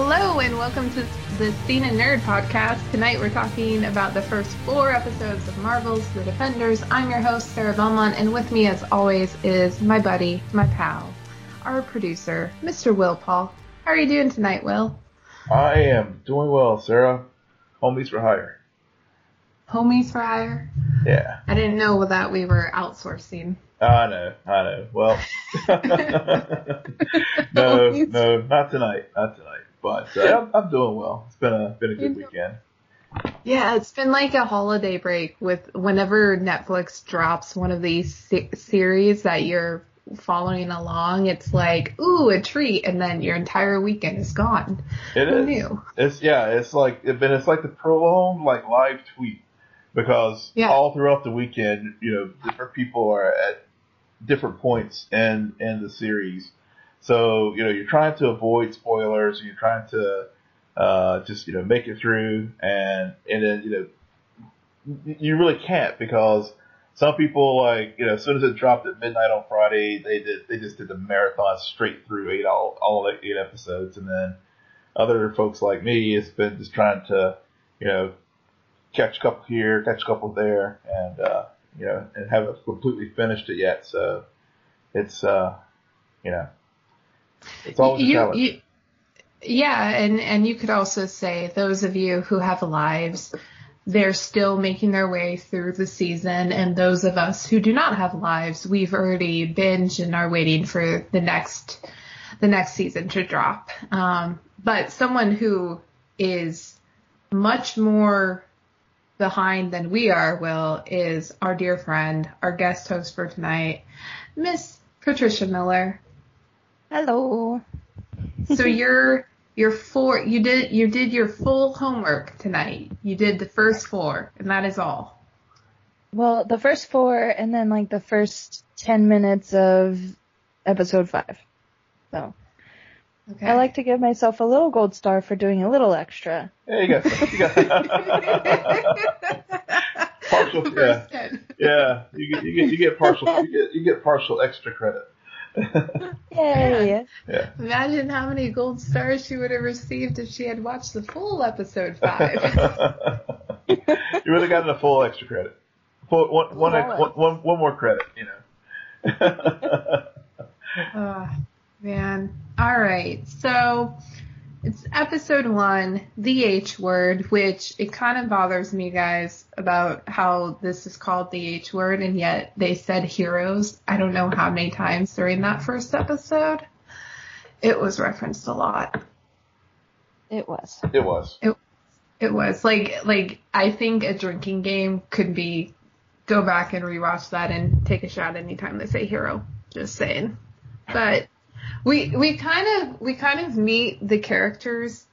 Hello and welcome to the Cena Nerd Podcast. Tonight we're talking about the first 4 episodes of Marvel's The Defenders. I'm your host, Sarah Belmont, and with me as always is my buddy, my pal, our producer, Mr. Will Paul. How are you doing tonight, Will? I am doing well, Sarah. Homies for hire. Homies for hire? Yeah. I didn't know that we were outsourcing. I know. Well, no, not tonight. But I'm doing well. It's been a good weekend. Yeah, it's been like a holiday break with whenever Netflix drops one of these series that you're following along. It's like, ooh, a treat, and then your entire weekend is gone. Who knew? It's like the prolonged live tweet. Because all throughout the weekend, different people are at different points in the series. So, you're trying to avoid spoilers. You're trying to just make it through. And then, you really can't because some people, as soon as it dropped at midnight on Friday, they just did the marathon straight through all 8 episodes. And then other folks like me, it's been just trying to, catch a couple here, catch a couple there, and and haven't completely finished it yet. So it's it's always a challenge. And you could also say those of you who have lives, they're still making their way through the season, and those of us who do not have lives, we've already binged and are waiting for the next season to drop. But someone who is much more behind than we are, Will, is our dear friend, our guest host for tonight, Miss Patricia Miller. Hello. So you did your full homework tonight. You did the first 4, and that is all. Well, the first 4, and then the first 10 minutes of episode 5. So. Okay. I like to give myself a little gold star for doing a little extra. There you go. Partial, yeah. Yeah. You get partial extra credit. Yeah. Imagine how many gold stars she would have received if she had watched the full episode 5. You would have gotten a full extra credit. One more credit, Man. All right. So it's episode 1, the H word, which it kind of bothers me, guys, about how this is called the H word. And yet they said heroes. I don't know how many times during that first episode. It was referenced a lot. It was. Like I think a drinking game could be go back and rewatch that and take a shot anytime they say hero. Just saying. But we kind of meet the characters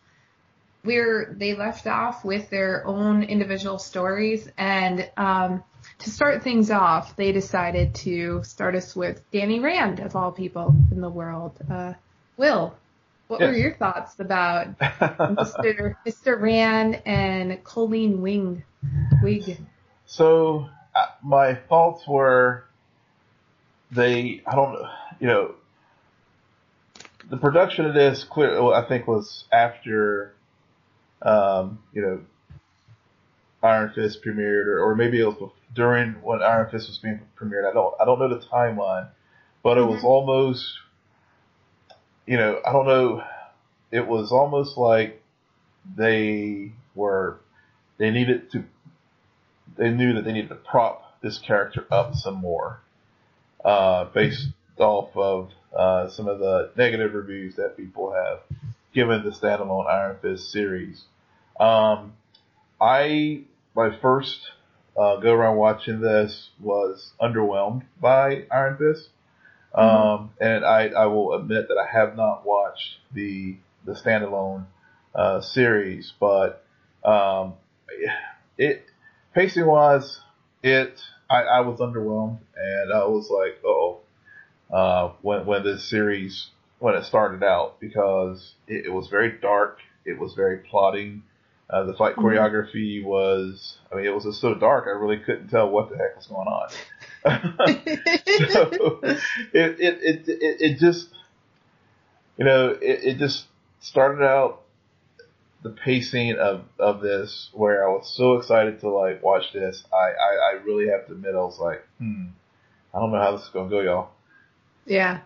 where they left off with their own individual stories, and to start things off, they decided to start us with Danny Rand, of all people in the world. Will, what were your thoughts about Mr. Rand and Colleen Wing? So my thoughts were the production of this, I think, was after, Iron Fist premiered, or maybe it was during when Iron Fist was being premiered. I don't know the timeline, but it was almost, I don't know. It was almost like they knew that they needed to prop this character up some more, based off of some of the negative reviews that people have given the standalone Iron Fist series. My first go around watching this was underwhelmed by Iron Fist. And I will admit that I have not watched the standalone series, but it pacing wise, I was underwhelmed, and I was like, uh-oh. When this series, when it started out, because it was very dark, it was very plotting. The fight choreography was, it was just so dark, I really couldn't tell what the heck was going on. So it just started out the pacing of this, where I was so excited to like watch this, I really have to admit I was like, I don't know how this is gonna go, y'all. Yeah.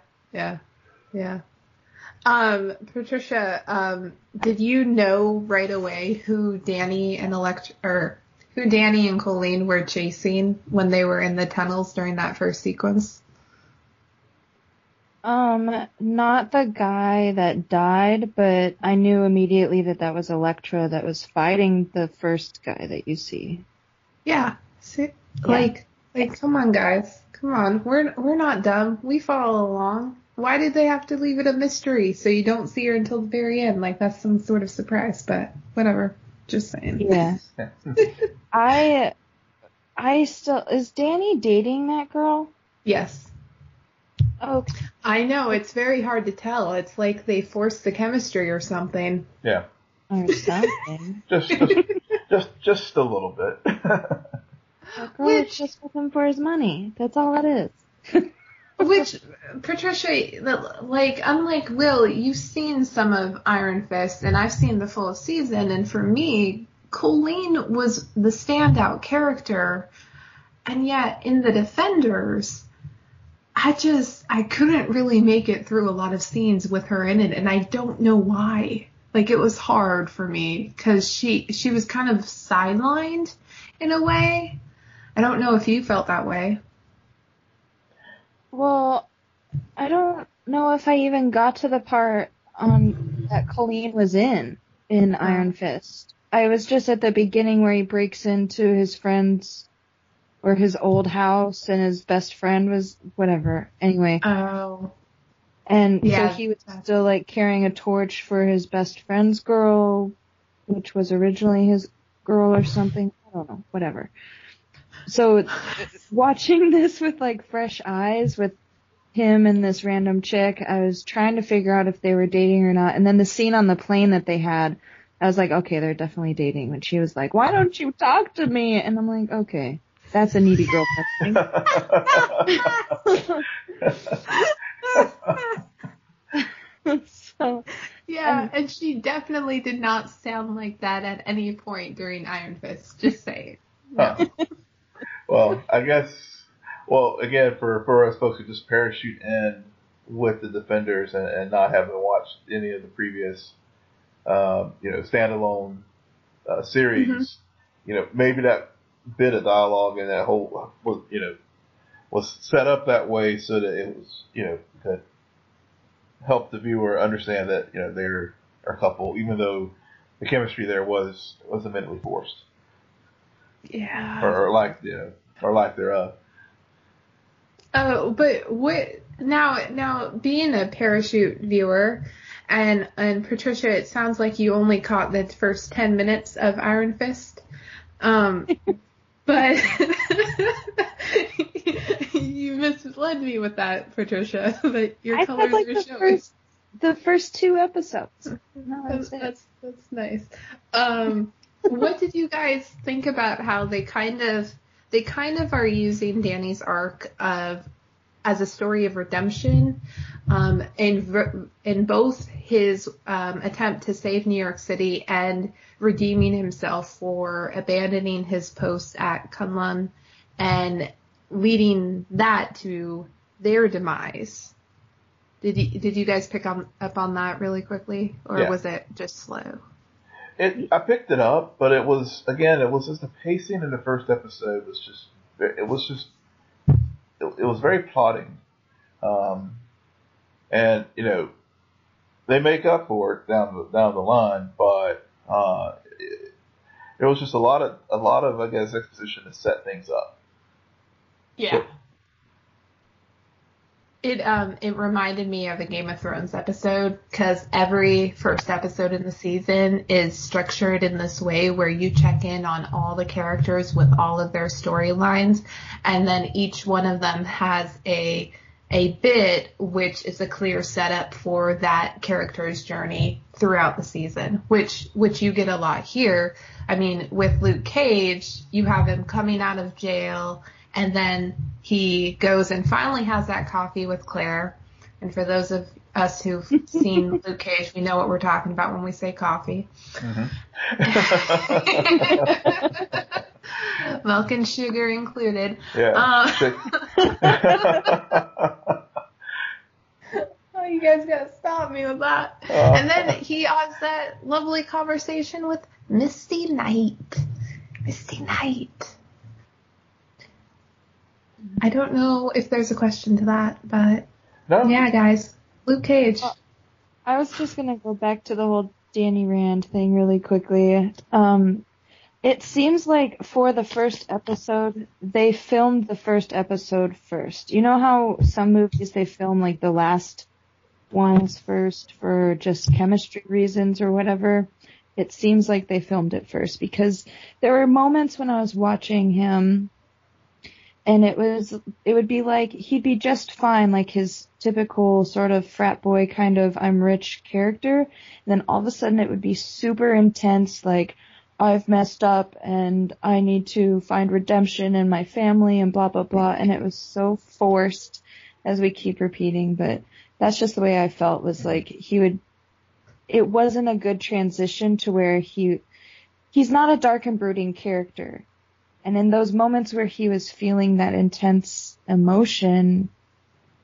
Patricia, did you know right away who Danny and Colleen were chasing when they were in the tunnels during that first sequence? Not the guy that died, but I knew immediately that was Elektra that was fighting the first guy that you see. Yeah, see, like, come on, guys, come on, we're not dumb, we follow along. Why did they have to leave it a mystery so you don't see her until the very end? Like, that's some sort of surprise, but whatever. Just saying. Yeah. I still... Is Danny dating that girl? Yes. Oh. I know. It's very hard to tell. It's like they forced the chemistry or something. Yeah. Or something. just a little bit. That girl is just with him for his money. That's all it is. Which, Patricia, like, unlike Will, you've seen some of Iron Fist, and I've seen the full season, and for me, Colleen was the standout character, and yet in The Defenders, I couldn't really make it through a lot of scenes with her in it, and I don't know why. Like, it was hard for me, because she was kind of sidelined in a way. I don't know if you felt that way. Well, I don't know if I even got to the part that Colleen was in Iron Fist. I was just at the beginning where he breaks into his friend's, or his old house, and his best friend was, whatever, anyway. Oh. And yeah, so he was still, like, carrying a torch for his best friend's girl, which was originally his girl or something. I don't know, whatever. So watching this with, like, fresh eyes with him and this random chick, I was trying to figure out if they were dating or not. And then the scene on the plane that they had, I was like, okay, they're definitely dating. When she was like, why don't you talk to me? And I'm like, okay, that's a needy girl thing. So, yeah, and she definitely did not sound like that at any point during Iron Fist. Just saying. No. Well, I guess, again, for us folks who just parachute in with The Defenders and not having watched any of the previous, standalone series, mm-hmm. Maybe that bit of dialogue and that whole, was set up that way so that it was, to help the viewer understand that, they're a couple, even though the chemistry there was immensely forced. Yeah. Or like, or like thereof. But what now being a parachute viewer, and Patricia, it sounds like you only caught the first 10 minutes of Iron Fist. But you misled me with that, Patricia. That your colors are showing. The first 2 episodes. No, that's nice. What did you guys think about how they kind of are using Danny's arc as a story of redemption, in both his attempt to save New York City and redeeming himself for abandoning his post at K'un-Lun and leading that to their demise? Did you guys pick up on that really quickly, or was it just slow? I picked it up, but it was just the pacing in the first episode was very plodding. And, they make up for it down the line, but, there was just a lot of, I guess, exposition to set things up. Yeah. So, it reminded me of a Game of Thrones episode, because every first episode in the season is structured in this way where you check in on all the characters with all of their storylines, and then each one of them has a bit which is a clear setup for that character's journey throughout the season, which you get a lot here. I mean, with Luke Cage, you have him coming out of jail, and then he goes and finally has that coffee with Claire. And for those of us who've seen Luke Cage, we know what we're talking about when we say coffee. Mm-hmm. Milk and sugar included. Yeah. Oh, you guys gotta stop me with that. Oh. And then he has that lovely conversation with Misty Knight. Misty Knight. I don't know if there's a question to that, but no. Yeah, guys, Luke Cage. Well, I was just going to go back to the whole Danny Rand thing really quickly. It seems like for the first episode, they filmed the first episode first. You know how some movies they film like the last ones first for just chemistry reasons or whatever? It seems like they filmed it first, because there were moments when I was watching him, and it would be like he'd be just fine, like his typical sort of frat boy kind of I'm rich character. And then all of a sudden it would be super intense, like I've messed up and I need to find redemption in my family and blah, blah, blah. And it was so forced, as we keep repeating, but that's just the way I felt, was like it wasn't a good transition to where he's not a dark and brooding character. And in those moments where he was feeling that intense emotion,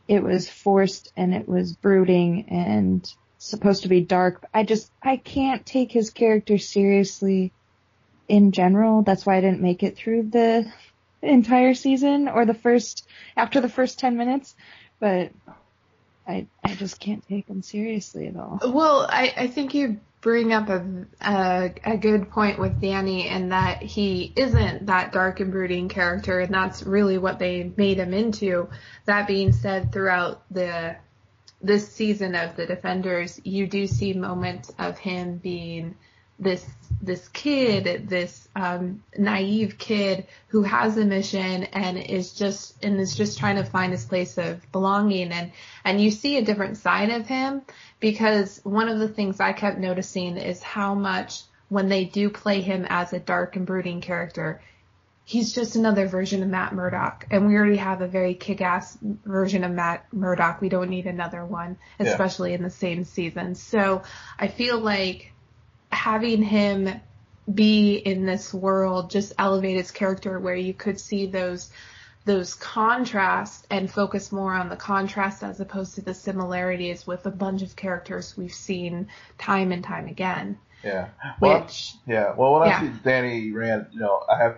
it was forced and it was brooding and supposed to be dark. I can't take his character seriously in general. That's why I didn't make it through the entire season or after the first 10 minutes. But I just can't take him seriously at all. Well, I think you bring up a good point with Danny, and that he isn't that dark and brooding character, and that's really what they made him into. That being said, throughout this season of The Defenders, you do see moments of him being this kid, this naive kid who has a mission and is just trying to find his place of belonging, and you see a different side of him, because one of the things I kept noticing is how much, when they do play him as a dark and brooding character, he's just another version of Matt Murdock, and we already have a very kick-ass version of Matt Murdock. We don't need another one, especially in the same season. So I feel like having him be in this world just elevate his character, where you could see those contrasts and focus more on the contrast as opposed to the similarities with a bunch of characters we've seen time and time again. Yeah. Well, I see Danny Rand, I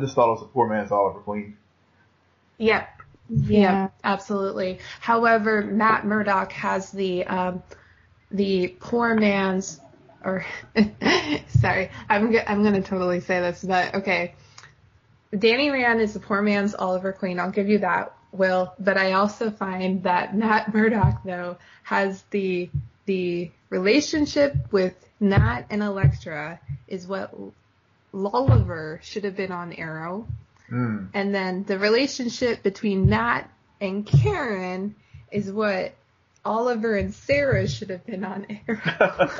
just thought it was a poor man's Oliver Queen. Yep. Yeah, absolutely. However, Matt Murdock has the poor man's, or sorry, I'm going to totally say this, but okay. Danny Rand is the poor man's Oliver Queen. I'll give you that, Will. But I also find that Matt Murdock, though, has the relationship with Nat and Elektra is what Lolliver should have been on Arrow. Mm. And then the relationship between Nat and Karen is what Oliver and Sarah should have been on Arrow.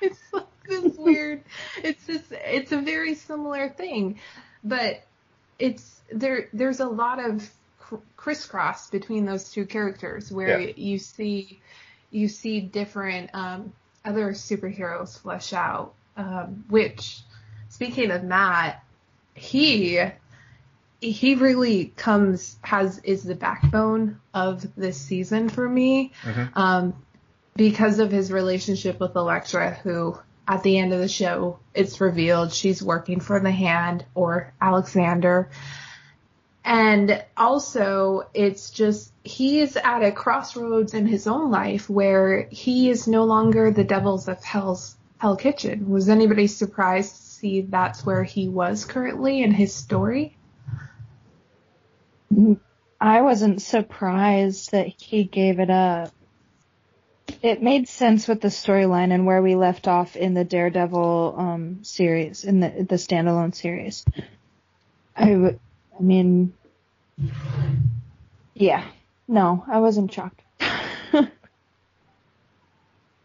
It's like this weird, it's a very similar thing, but there's a lot of crisscross between those two characters, where you see different other superheroes flesh out, which, speaking of Matt, he really is the backbone of this season for me, mm-hmm. Because of his relationship with Elektra, who at the end of the show, it's revealed she's working for the Hand or Alexander. And also, it's just, he is at a crossroads in his own life where he is no longer the devils of Hell Kitchen. Was anybody surprised to see that's where he was currently in his story? I wasn't surprised that he gave it up. It made sense with the storyline and where we left off in the Daredevil series, in the standalone series. I wasn't shocked.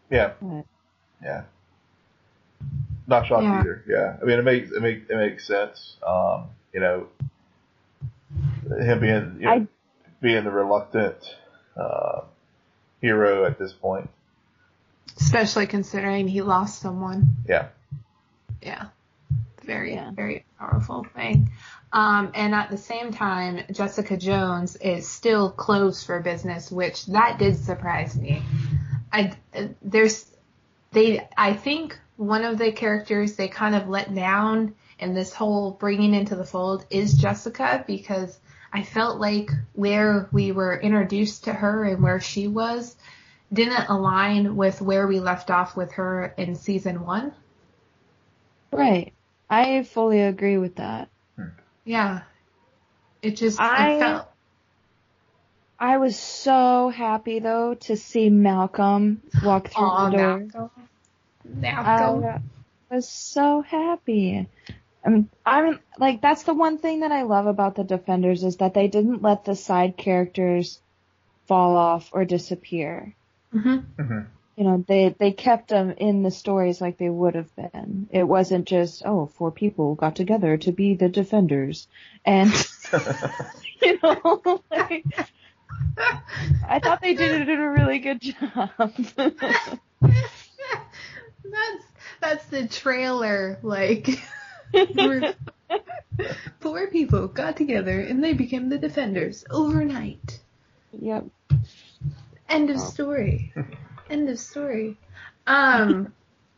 Yeah. But. Yeah. Not shocked either. Yeah. I mean, it makes sense. Him being the reluctant hero at this point. Especially considering he lost someone. Yeah. Yeah. Very powerful thing. And at the same time, Jessica Jones is still closed for business, which that did surprise me. I think one of the characters they kind of let down in this whole bringing into the fold is Jessica, because I felt like where we were introduced to her and where she was didn't align with where we left off with her in season one. Right. I fully agree with that. Yeah. I was so happy, though, to see Malcolm walk through the door. Malcolm. I was so happy. I'm like, that's the one thing that I love about the Defenders is that they didn't let the side characters fall off or disappear. Mm-hmm. Mm-hmm. You know, they kept them in the stories like they would have been. It wasn't just, four people got together to be the Defenders. And, you know, like, I thought they did a really good job. That's the trailer, like, four people got together and they became the Defenders overnight. Yep. End of story. End of story.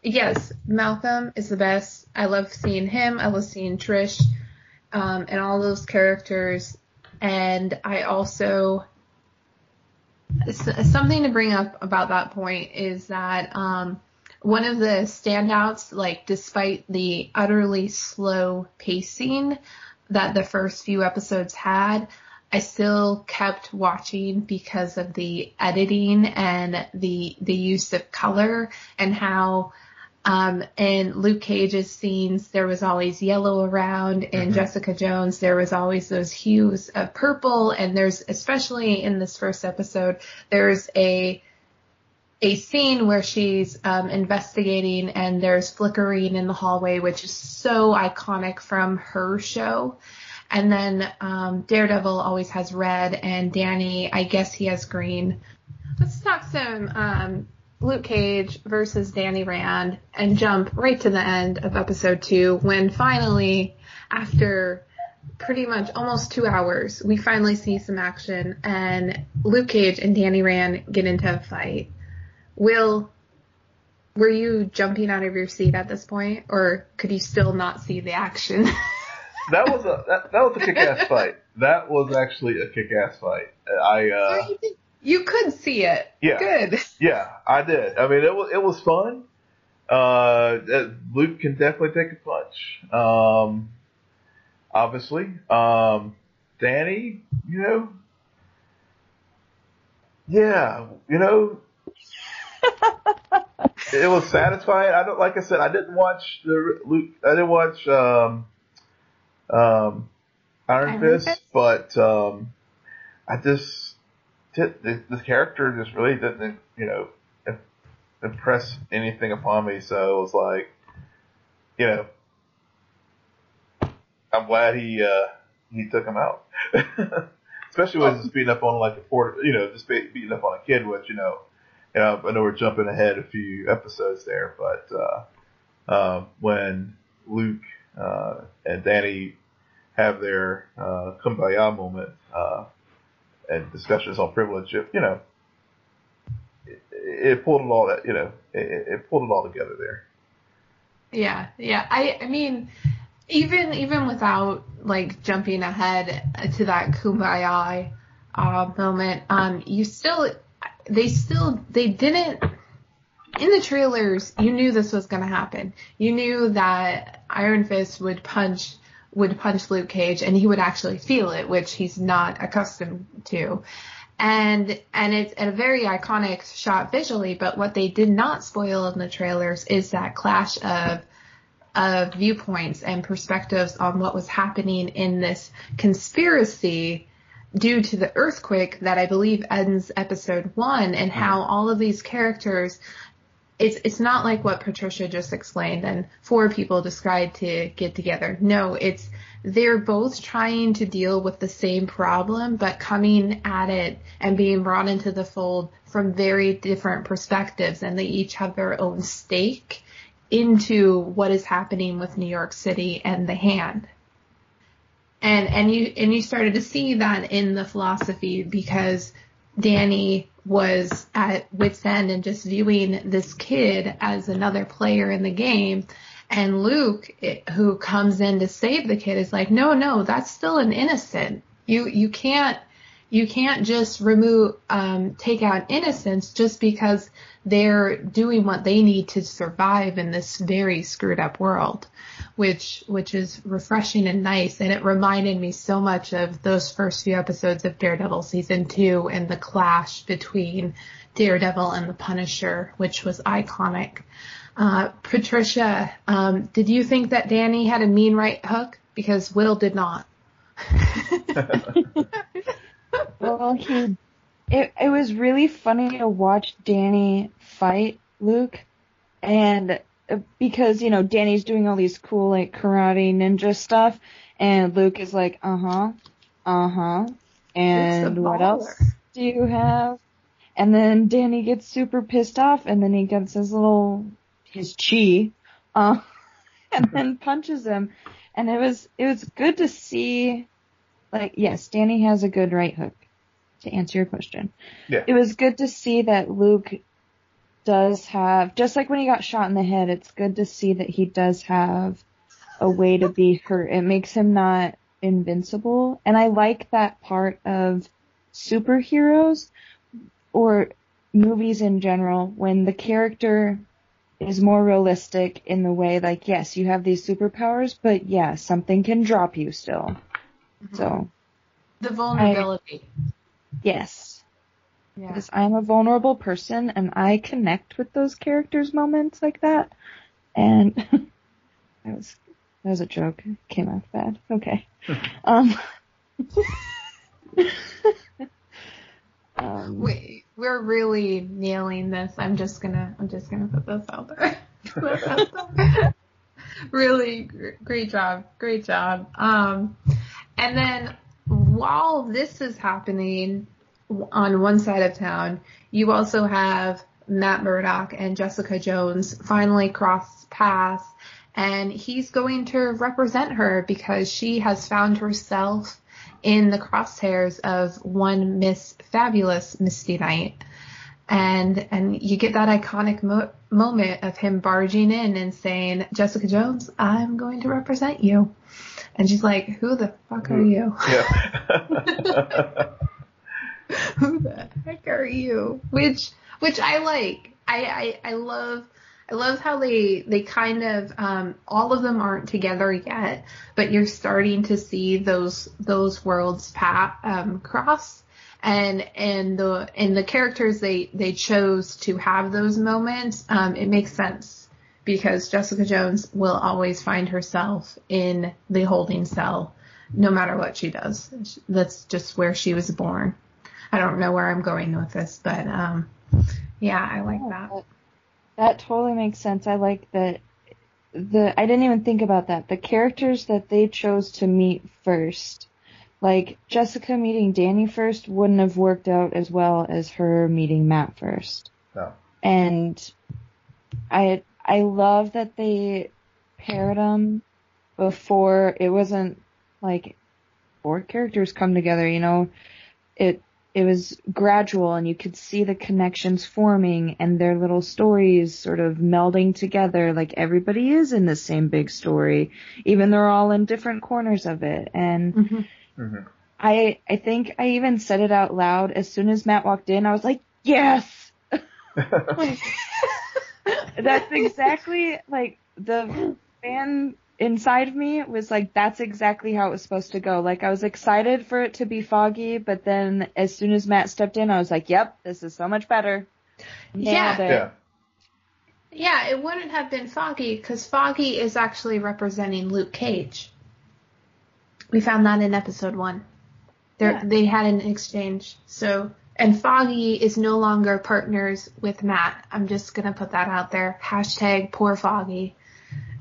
Yes, Malcolm is the best. I love seeing him. I love seeing Trish, and all those characters. And I also, something to bring up about that point is that one of the standouts, like despite the utterly slow pacing that the first few episodes had, I still kept watching because of the editing and the use of color and how in Luke Cage's scenes there was always yellow around, and mm-hmm. Jessica Jones there was always those hues of purple, and there's, especially in this first episode, there's a scene where she's investigating and there's flickering in the hallway, which is so iconic from her show. And then Daredevil always has red, and Danny, I guess he has green. Let's talk some Luke Cage versus Danny Rand and jump right to the end of episode 2 when finally, after pretty much almost 2 hours, we finally see some action and Luke Cage and Danny Rand get into a fight. Will, were you jumping out of your seat at this point, or could you still not see the action? That was a kick-ass fight. That was actually a kick-ass fight. You could see it. Yeah. Good. Yeah, I did. I mean, it was fun. Luke can definitely take a punch. Obviously, Danny, you know, yeah, you know, it was satisfying. I don't, like I said, I didn't watch Iron Fist, but I just the character just really didn't, you know, impress anything upon me. So it was like, you know, I'm glad he took him out, especially when just beating up on like a porter, you know, just beating up on a kid, which you know I know we're jumping ahead a few episodes there, but when Luke and Danny have their kumbaya moment and discussions on privilege, you know, it pulled it all that, you know, it pulled it all together there. Yeah. I mean, even without like jumping ahead to that kumbaya moment, they didn't. In the trailers, you knew this was going to happen. You knew that Iron Fist would punch Luke Cage, and he would actually feel it, which he's not accustomed to. And it's a very iconic shot visually, but what they did not spoil in the trailers is that clash of viewpoints and perspectives on what was happening in this conspiracy due to the earthquake that I believe ends episode 1, and how all of these characters... It's not like what Patricia just explained and four people decide to get together. No, they're both trying to deal with the same problem, but coming at it and being brought into the fold from very different perspectives, and they each have their own stake into what is happening with New York City and the Hand. And you started to see that in the philosophy, because Danny was at wit's end and just viewing this kid as another player in the game. And Luke, who comes in to save the kid, is like, no, that's still an innocent. You can't just take out innocence just because they're doing what they need to survive in this very screwed up world, which is refreshing and nice. And it reminded me so much of those first few episodes of Daredevil season 2 and the clash between Daredevil and the Punisher, which was iconic. Patricia, did you think that Danny had a mean right hook? Because Will did not. Well, it was really funny to watch Danny fight Luke, and because, you know, Danny's doing all these cool, like, karate ninja stuff, and Luke is like, and what else do you have? And then Danny gets super pissed off, and then he gets his chi, and then punches him, and it was good to see. Like, yes, Danny has a good right hook, to answer your question. Yeah. It was good to see that Luke does have, just like when he got shot in the head, it's good to see that he does have a way to be hurt. It makes him not invincible. And I like that part of superheroes or movies in general, when the character is more realistic in the way, like, yes, you have these superpowers, but yeah, something can drop you still. So the vulnerability. Yes. Yeah. Because I'm a vulnerable person and I connect with those characters' moments like that. And that was a joke. It came out bad. Okay. We're really nailing this. I'm just gonna put this out there. Really great job. Great job. And then while this is happening on one side of town, you also have Matt Murdock and Jessica Jones finally cross paths, and he's going to represent her because she has found herself in the crosshairs of one Miss Fabulous Misty Knight. And you get that iconic moment of him barging in and saying, Jessica Jones, I'm going to represent you. And she's like, who the fuck are you? Yeah. Who the heck are you? Which I like. I love how they kind of, all of them aren't together yet, but you're starting to see those worlds cross. And the characters they chose to have those moments, it makes sense. Because Jessica Jones will always find herself in the holding cell, no matter what she does. That's just where she was born. I don't know where I'm going with this, but yeah, I like that. That totally makes sense. I like that. I didn't even think about that. The characters that they chose to meet first, like Jessica meeting Danny first, wouldn't have worked out as well as her meeting Matt first. No. And I love that they paired them before. It wasn't like four characters come together, you know. It was gradual, and you could see the connections forming and their little stories sort of melding together. Like, everybody is in the same big story, even though they're all in different corners of it. And I think I even said it out loud. As soon as Matt walked in, I was like, yes! That's exactly, like, the fan inside of me was like, that's exactly how it was supposed to go. Like, I was excited for it to be foggy, but then as soon as Matt stepped in, I was like, yep, this is so much better. Yeah, it wouldn't have been foggy, because foggy is actually representing Luke Cage. We found that in episode 1. They had an exchange, so... And Foggy is no longer partners with Matt. I'm just going to put that out there. Hashtag poor Foggy.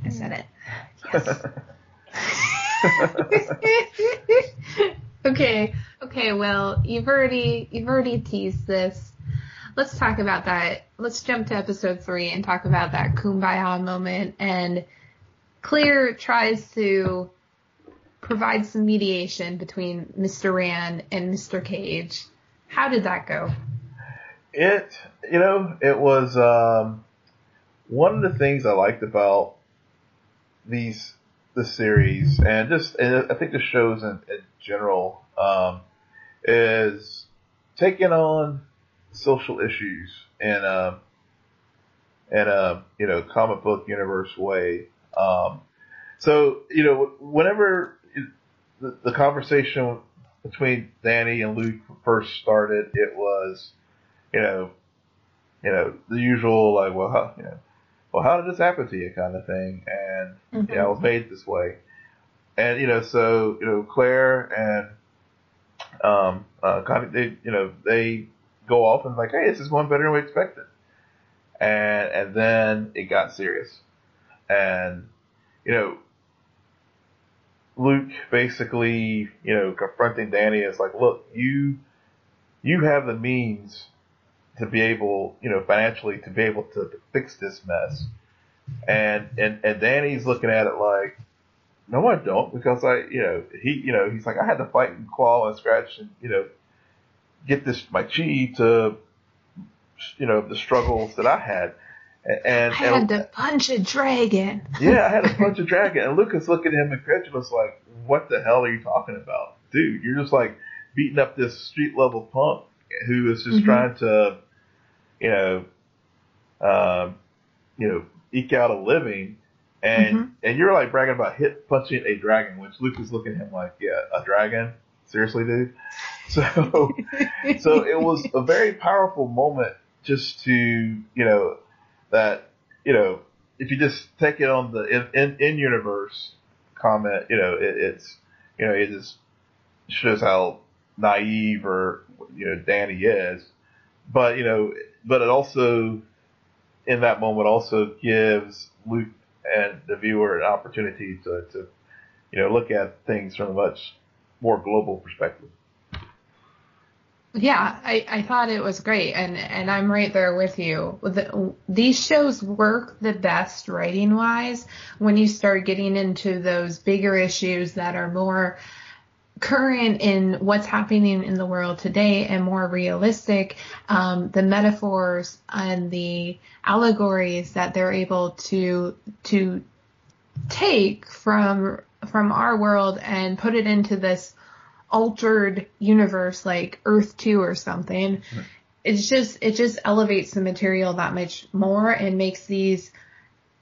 I said it. Yes. Okay. Well, you've already teased this. let's talk about that. Let's jump to episode 3 and talk about that kumbaya moment. And Claire tries to provide some mediation between Mr. Rand and Mr. Cage. How did that go? It was one of the things I liked about the series, and I think the shows in general, is taking on social issues in a comic book universe way. So whenever the conversation between Danny and Luke first started, it was, the usual, like, well, how did this happen to you kind of thing? And, mm-hmm. I was made this way. And, so, Claire and, they go off and like, hey, this is going better than we expected. And then it got serious. And, Luke basically, confronting Danny is like, look, you have the means to be able, financially to be able to fix this mess. And Danny's looking at it like, no, I don't, because he's like, I had to fight and claw and scratch and, get my chi to, the struggles that I had. And I had to punch a dragon. Yeah, I had to punch a dragon. And Luke is looking at him incredulous like, what the hell are you talking about? Dude, you're just like beating up this street-level punk who is just mm-hmm. trying to, eke out a living, and mm-hmm. and you're like bragging about punching a dragon, which Luke is looking at him like, yeah, a dragon? Seriously, dude? So it was a very powerful moment just to, that, if you just take it on the in-universe comment, it's it just shows how naive or, Danny is, but it also, in that moment, also gives Luke and the viewer an opportunity to look at things from a much more global perspective. Yeah, I thought it was great, and I'm right there with you. These shows work the best writing-wise when you start getting into those bigger issues that are more current in what's happening in the world today and more realistic. The metaphors and the allegories that they're able to take from our world and put it into this altered universe like Earth 2 or something. Mm-hmm. It just elevates the material that much more and makes these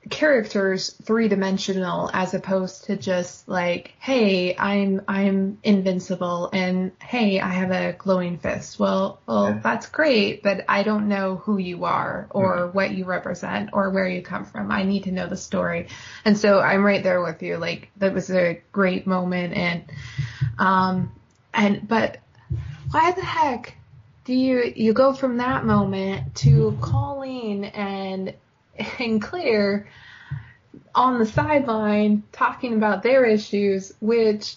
characters three-dimensional as opposed to just like, hey, I'm invincible and hey, I have a glowing fist. Well, yeah. That's great, but I don't know who you are or mm-hmm. what you represent or where you come from. I need to know the story. And so I'm right there with you. Like, that was a great moment. But why the heck do you go from that moment to Colleen and Claire on the sideline talking about their issues, which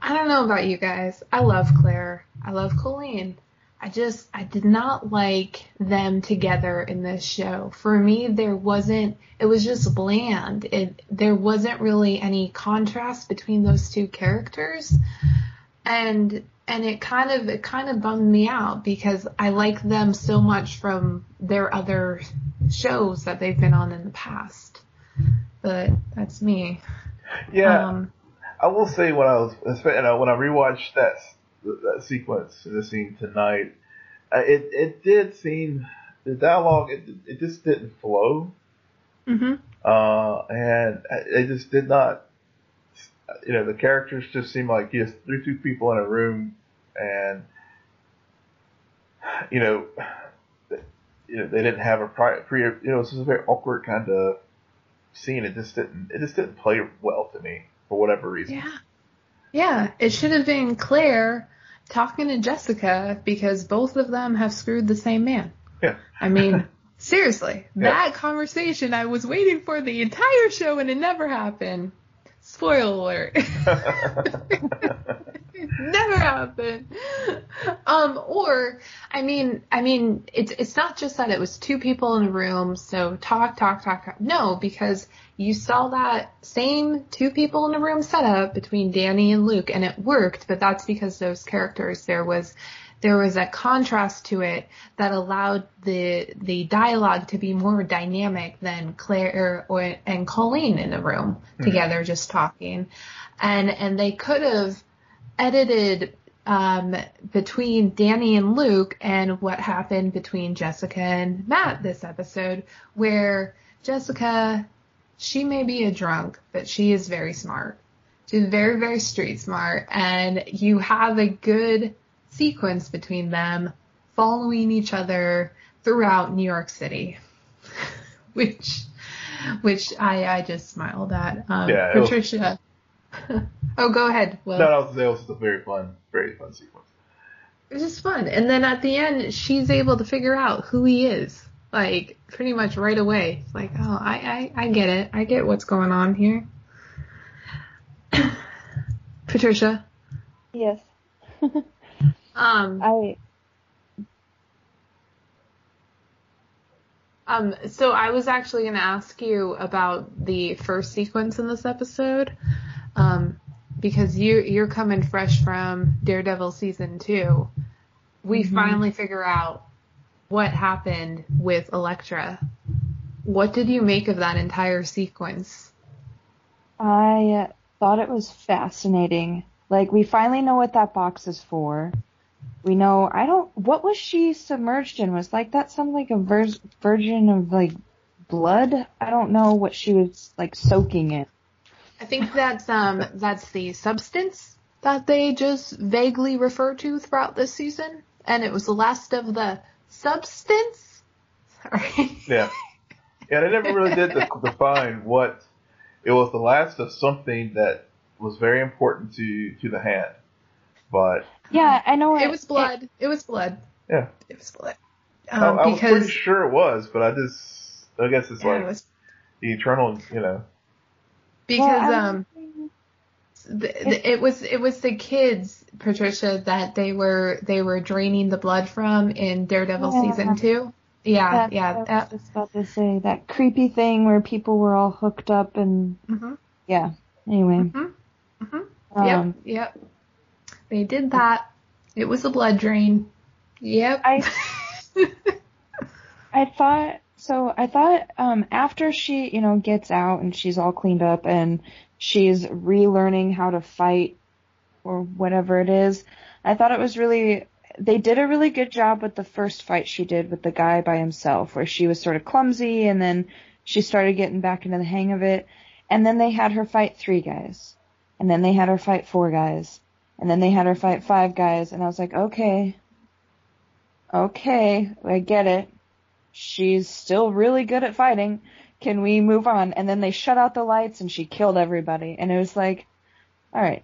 I don't know about you guys. I love Claire. I love Colleen. I did not like them together in this show. For me, it was just bland. There wasn't really any contrast between those two characters. And it kind of bummed me out because I like them so much from their other shows that they've been on in the past. But that's me. Yeah, I will say when I rewatched that sequence, the scene tonight, it did seem the dialogue it just didn't flow. Mm-hmm. And it just did not. The characters just seem like you just threw two people in a room, and they didn't have a prior. It's just a very awkward kind of scene. It just didn't play well to me for whatever reason. Yeah. It should have been Claire talking to Jessica because both of them have screwed the same man. Yeah. I mean. Seriously, that conversation I was waiting for the entire show and it never happened. Spoiler alert. never happened. Or, I mean, it's not just that it was two people in a room, so talk. No, because you saw that same two people in a room setup between Danny and Luke, and it worked, but that's because those characters, there was a contrast to it that allowed the dialogue to be more dynamic than Claire and Colleen in the room together just talking. And they could have edited between Danny and Luke and what happened between Jessica and Matt this episode, where Jessica, she may be a drunk, but she is very smart. She's very, very street smart. And you have a good sequence between them following each other throughout New York City, which I just smiled at. Patricia. Oh, go ahead, Will. That was a very fun sequence. It was just fun. And then at the end, she's able to figure out who he is, like, pretty much right away. It's like, oh, I get it. I get what's going on here. Patricia. Yes. So I was actually going to ask you about the first sequence in this episode, because you're coming fresh from Daredevil season 2. We finally figure out what happened with Elektra. What did you make of that entire sequence? I thought it was fascinating. Like, we finally know what that box is for. We know, what was she submerged in? Was, like, that some, like, a virgin of, like, blood? I don't know what she was, like, soaking in. I think that's the substance that they just vaguely refer to throughout this season. And it was the last of the substance. Sorry. Yeah. Yeah, they never really did define what it was, the last of something that was very important to the hand. But yeah, I know it was blood. It was blood. Yeah, it was blood. I was pretty sure it was, but I guess it's like it was the eternal, you know. Because it was the kids, Patricia, that they were draining the blood from in Daredevil season 2. Yeah, yeah. I was just about to say that creepy thing where people were all hooked up and yeah. Anyway. Mm-hmm. Mm-hmm. Yep. They did that. It was a blood drain. Yep. I thought after she, you know, gets out and she's all cleaned up and she's relearning how to fight or whatever it is, I thought it was they did a really good job with the first fight she did with the guy by himself, where she was sort of clumsy and then she started getting back into the hang of it. And then they had her fight 3 guys. And then they had her fight 4 guys. And then they had her fight 5 guys, and I was like, okay, I get it. She's still really good at fighting. Can we move on? And then they shut out the lights, and she killed everybody. And it was like, all right,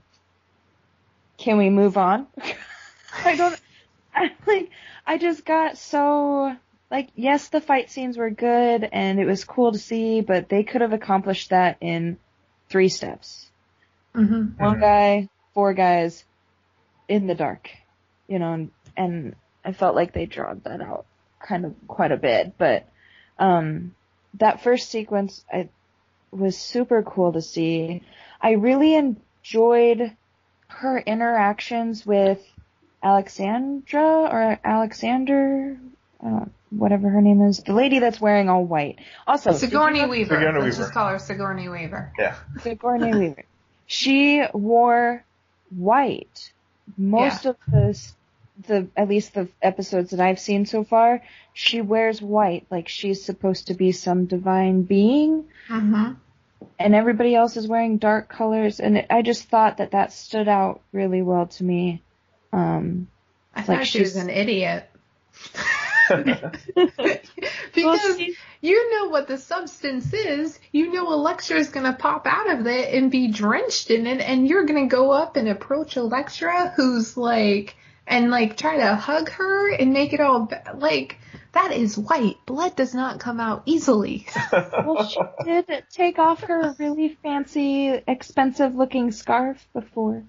can we move on? I just got so, like, yes, the fight scenes were good, and it was cool to see, but they could have accomplished that in 3 steps. Mm-hmm. 1 guy... 4 guys in the dark, you know, and I felt like they drawed that out kind of quite a bit. But that first sequence was super cool to see. I really enjoyed her interactions with Alexander, whatever her name is, the lady that's wearing all white. Also, Sigourney Weaver. Let's just call her Sigourney Weaver. Yeah. Sigourney Weaver. She wore white. Most of the at least the episodes that I've seen so far, she wears white, like she's supposed to be some divine being, and everybody else is wearing dark colors. And I just thought that stood out really well to me. I thought like she was an idiot. Because you know what the substance is, you know Elektra is going to pop out of it and be drenched in it, and you're going to go up and approach Elektra, who's like, and like try to hug her and make it all, like, that is white. Blood does not come out easily. Well, she did take off her really fancy, expensive looking scarf before.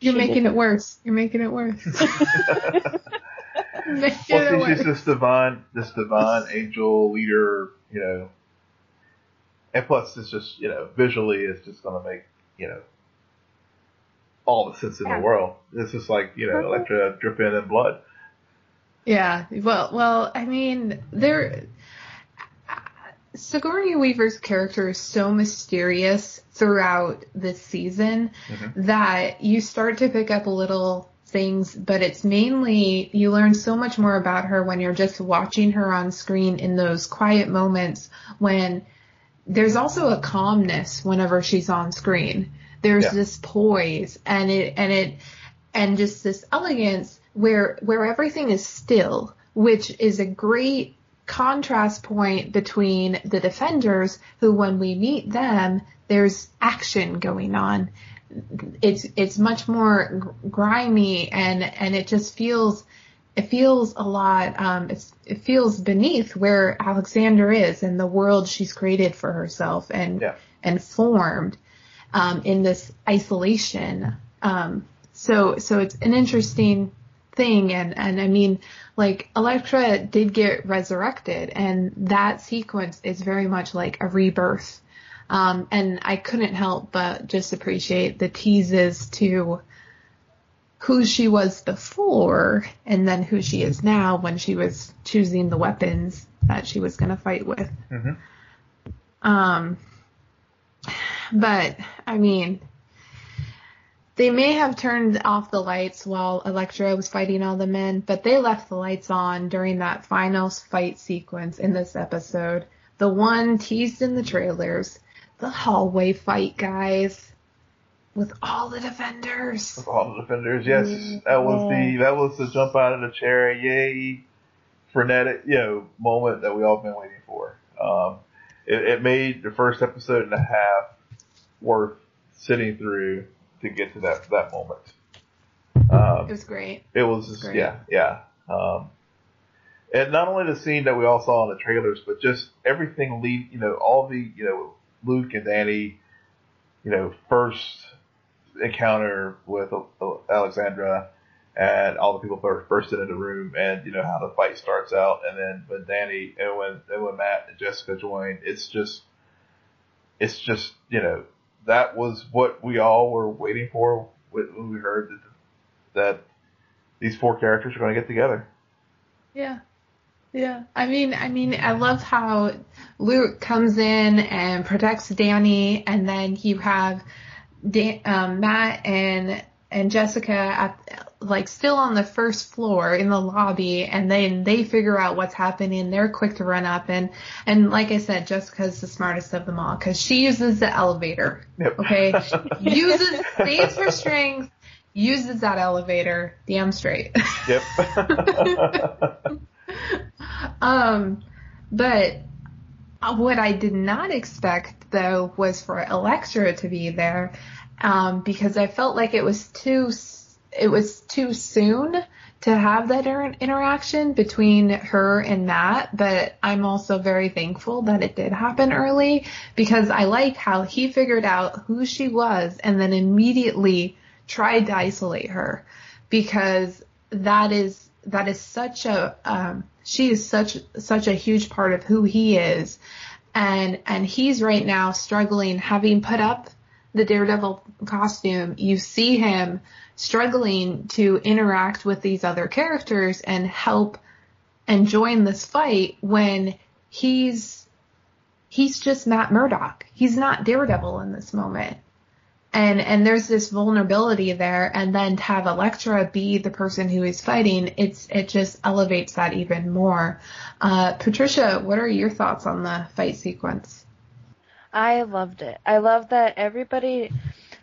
You're making it worse. She's this divine angel leader, you know. And plus, it's just, you know, visually, it's just going to make, you know, all the sense in the world. It's just like, you know, Elektra dripping in blood. Yeah. Well, I mean, Sigourney Weaver's character is so mysterious throughout this season that you start to pick up little things, but it's mainly you learn so much more about her when you're just watching her on screen in those quiet moments when there's also a calmness whenever she's on screen. There's this poise and just this elegance where everything is still, which is a great contrast point between the Defenders, who when we meet them, there's action going on. It's much more grimy and it just feels a lot. It feels beneath where Alexander is and the world she's created for herself and formed in this isolation. So it's an interesting thing. And I mean, like, Elektra did get resurrected, and that sequence is very much like a rebirth. And I couldn't help but just appreciate the teases to who she was before and then who she is now when she was choosing the weapons that she was going to fight with. But I mean, they may have turned off the lights while Elektra was fighting all the men, but they left the lights on during that final fight sequence in this episode. The one teased in the trailers, the hallway fight, guys. With all the Defenders. With all the Defenders, yes. Yeah. That was the jump out of the chair, yay, frenetic, you know, moment that we all been waiting for. It made the first episode and a half worth sitting through to get to that moment. It was great. It was great. Yeah. And not only the scene that we all saw in the trailers, but just everything you know, all the, you know, Luke and Danny, you know, first encounter with Alexandra and all the people burst into the room, and you know how the fight starts out, and then when Danny and when Matt and Jessica join, it's just you know, that was what we all were waiting for when we heard that these four characters are going to get together. Yeah. Yeah, I mean, I love how Luke comes in and protects Danny, and then you have Matt and Jessica at, like, still on the first floor in the lobby, and then they figure out what's happening. They're quick to run up, and like I said, Jessica's the smartest of them all because she uses the elevator. Yep. Okay, saves her strength, uses that elevator. Damn straight. Yep. But what I did not expect, though, was for Elektra to be there, because I felt like it was too soon to have that interaction between her and Matt. But I'm also very thankful that it did happen early, because I like how he figured out who she was and then immediately tried to isolate her, because that is such a she is such a huge part of who he is, and he's right now struggling, having put up the Daredevil costume. You see him struggling to interact with these other characters and help and join this fight when he's just Matt Murdock. He's not Daredevil in this moment. And there's this vulnerability there, and then to have Elektra be the person who is fighting, it just elevates that even more. Patricia, what are your thoughts on the fight sequence? I loved it. I love that everybody,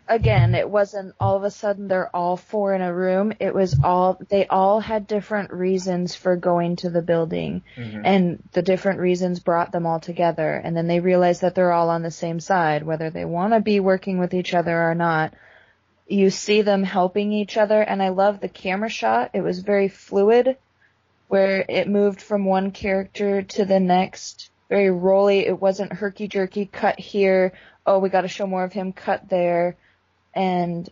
again, it wasn't all of a sudden they're all four in a room. It was they all had different reasons for going to the building, and the different reasons brought them all together. And then they realized that they're all on the same side, whether they want to be working with each other or not. You see them helping each other, and I love the camera shot. It was very fluid, where it moved from one character to the next. Very rolly. It wasn't herky-jerky, cut here, oh, we got to show more of him, cut there. And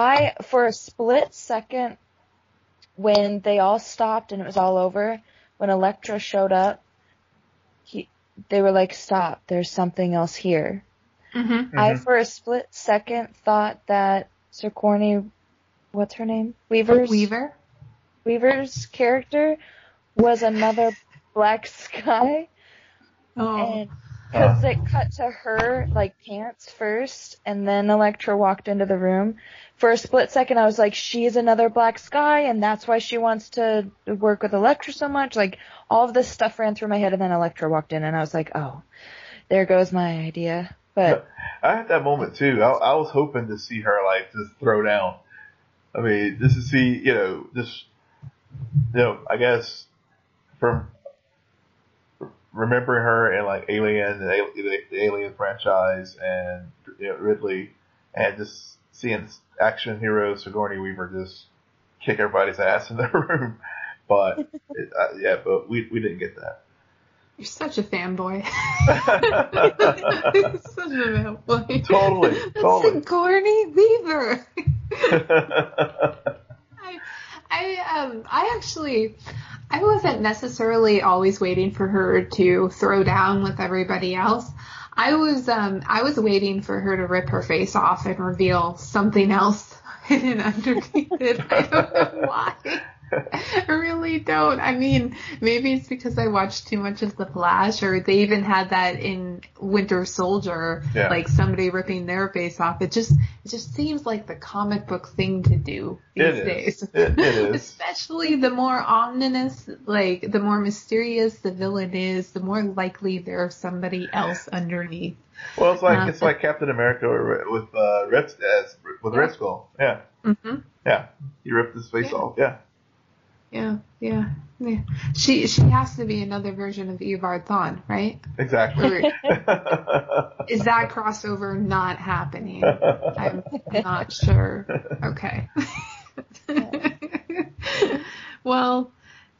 I, for a split second, when they all stopped and it was all over, when Elektra showed up, they were like, stop, there's something else here. Mm-hmm. Mm-hmm. I, for a split second, thought that Sigourney, what's her name? Weaver's character was another Black Sky. Oh. Because it cut to her, like, pants first, and then Elektra walked into the room. For a split second, I was like, she is another Black Sky, and that's why she wants to work with Elektra so much. Like, all of this stuff ran through my head, and then Elektra walked in, and I was like, oh, there goes my idea. But I had that moment, too. I was hoping to see her, like, just throw down. I mean, just to see, you know, just, you know, I guess from remembering her in, like, Alien, the Alien franchise, and, you know, Ridley, and just seeing action hero Sigourney Weaver just kick everybody's ass in the room. But, but we didn't get that. You're such a fanboy. Such a fanboy. Totally. Sigourney Weaver. I wasn't necessarily always waiting for her to throw down with everybody else. I was waiting for her to rip her face off and reveal something else in an underneath it. I don't know why. I really don't. I mean, maybe it's because I watched too much of The Flash, or they even had that in Winter Soldier, like somebody ripping their face off. It just seems like the comic book thing to do these days. It is. Especially the more ominous, like the more mysterious the villain is, the more likely there's somebody else underneath. Well, it's like Captain America with Red Skull. Yeah. Mm-hmm. Yeah. He ripped his face off. Yeah. Yeah. She has to be another version of Eobard Thawne, right? Exactly. Is that crossover not happening? I'm not sure. Okay. Well,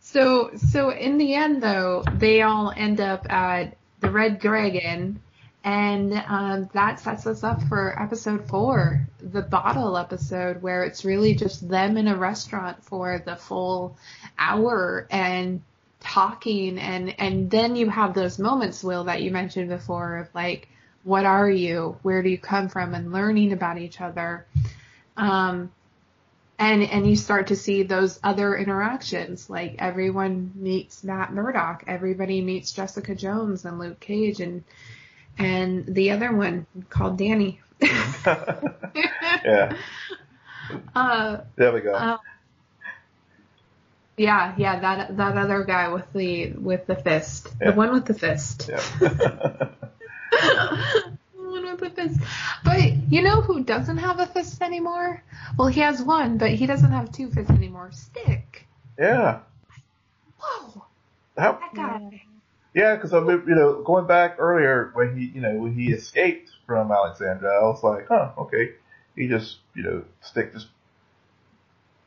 so in the end, though, they all end up at the Red Dragon, and that sets us up for episode 4, the bottle episode, where it's really just them in a restaurant for the full hour and talking. And then you have those moments, Will, that you mentioned before of like, what are you? Where do you come from? And learning about each other. And you start to see those other interactions, like everyone meets Matt Murdock. Everybody meets Jessica Jones and Luke Cage and the other one called Danny. Yeah. There we go. Yeah. That other guy with the fist. Yeah. The one with the fist. Yeah. The one with the fist. But you know who doesn't have a fist anymore? Well, he has one, but he doesn't have two fists anymore. Stick. Yeah. Whoa. That guy. Yeah, because I mean, you know, going back earlier when he escaped from Alexandra, I was like, huh, okay, he just, you know, Stick just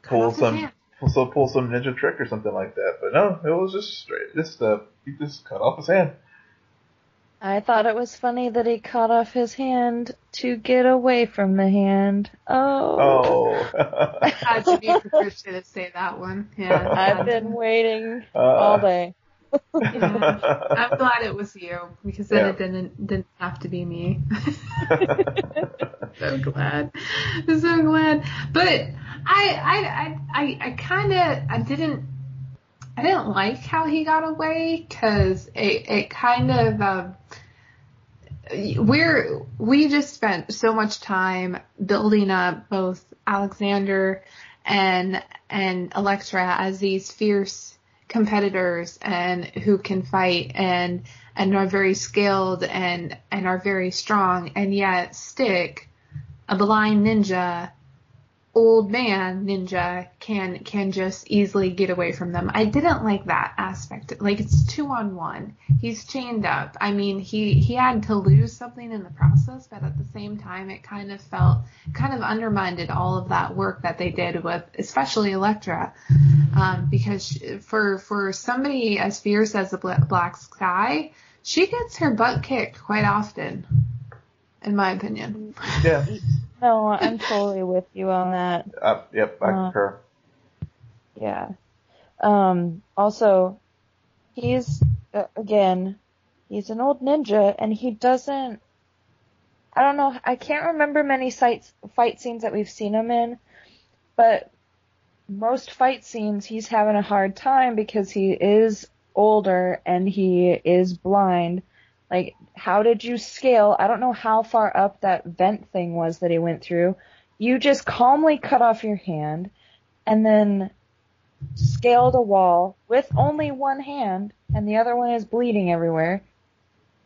pull some ninja trick or something like that. But no, it was just straight. He just cut off his hand. I thought it was funny that he cut off his hand to get away from the hand. Oh. Had to be prepared to say that one. Yeah, I've been waiting all day. Yeah. I'm glad it was you, because then it didn't have to be me. So glad. But I didn't like how he got away, because it kind of we just spent so much time building up both Alexander and Elektra as these fierce competitors and who can fight and are very skilled and are very strong, and yet Stick, a blind ninja, old man ninja, can just easily get away from them. I didn't like that aspect. Like, it's 2-on-1. He's chained up. I mean, he had to lose something in the process, but at the same time, it kind of felt undermined all of that work that they did with, especially Elektra, because for somebody as fierce as the Black Sky, she gets her butt kicked quite often, in my opinion. Yeah. No, I'm totally with you on that. Yep, I concur. Yeah. Also, he's, again, he's an old ninja, and he doesn't, I don't know, I can't remember many fight scenes that we've seen him in, but most fight scenes he's having a hard time because he is older and he is blind. Like, how did you scale? I don't know how far up that vent thing was that he went through. You just calmly cut off your hand and then scaled a wall with only one hand, and the other one is bleeding everywhere.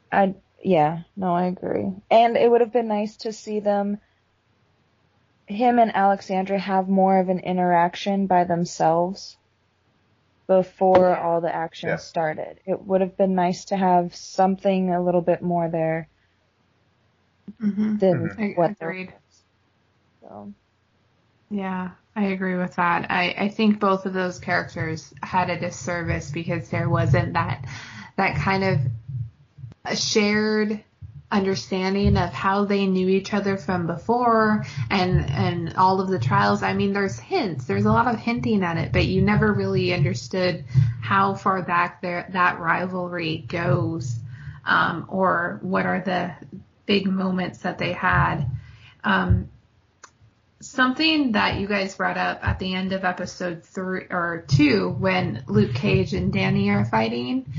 I agree. And it would have been nice to see him and Alexandra have more of an interaction by themselves before all the action started. It would have been nice to have something a little bit more there than what there was. So. Yeah, I agree with that. I think both of those characters had a disservice because there wasn't that kind of a shared understanding of how they knew each other from before and all of the trials. I mean, there's hints. There's a lot of hinting at it, but you never really understood how far back that rivalry goes, or what are the big moments that they had. Something that you guys brought up at the end of episode 3 or 2 when Luke Cage and Danny are fighting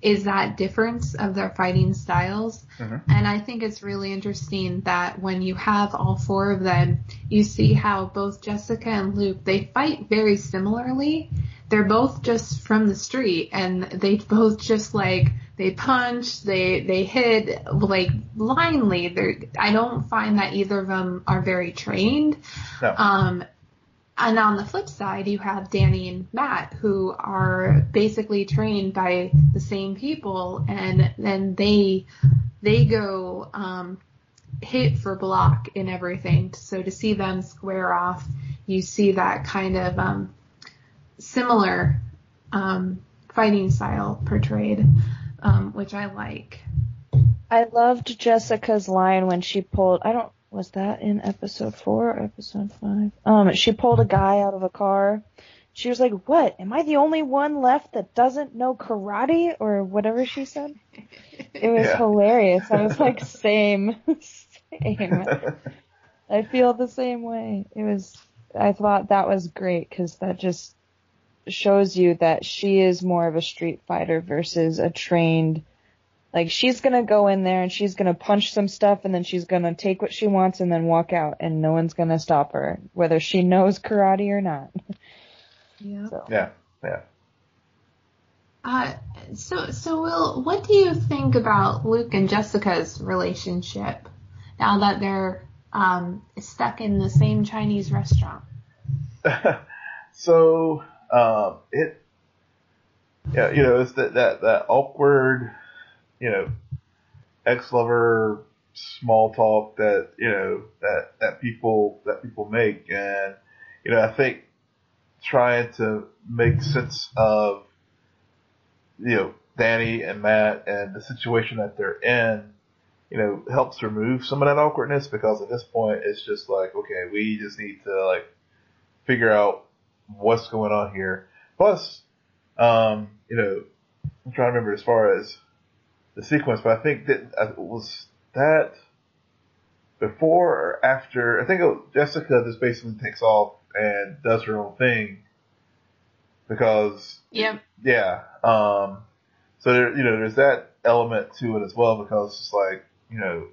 is that difference of their fighting styles. And I think it's really interesting that when you have all four of them, you see how both Jessica and Luke, they fight very similarly. They're both just from the street, and they both just like they punch, they hit like blindly. I don't find that either of them are very trained. No. And on the flip side, you have Danny and Matt, who are basically trained by the same people, and then they go hit for block in everything. So to see them square off, you see that kind of similar fighting style portrayed, which I like. I loved Jessica's line when she pulled. Was that in episode 4 or episode 5? She pulled a guy out of a car. She was like, "What? Am I the only one left that doesn't know karate?" Or whatever she said. It was hilarious. I was like, same. I feel the same way. I thought that was great because that just shows you that she is more of a street fighter versus a trained. Like, she's going to go in there and she's going to punch some stuff and then she's going to take what she wants and then walk out, and no one's going to stop her, whether she knows karate or not. Yeah. So. Yeah. Yeah. So Will, what do you think about Luke and Jessica's relationship now that they're stuck in the same Chinese restaurant? It's that awkward, ex-lover small talk that people make. And, I think trying to make sense of, Danny and Matt and the situation that they're in, helps remove some of that awkwardness, because at this point it's just like, okay, we just need to figure out what's going on here. Plus, I'm trying to remember as far as the sequence, but I think that was that before or after. I think Jessica just basically takes off and does her own thing because so there, there's that element to it as well, because it's just like,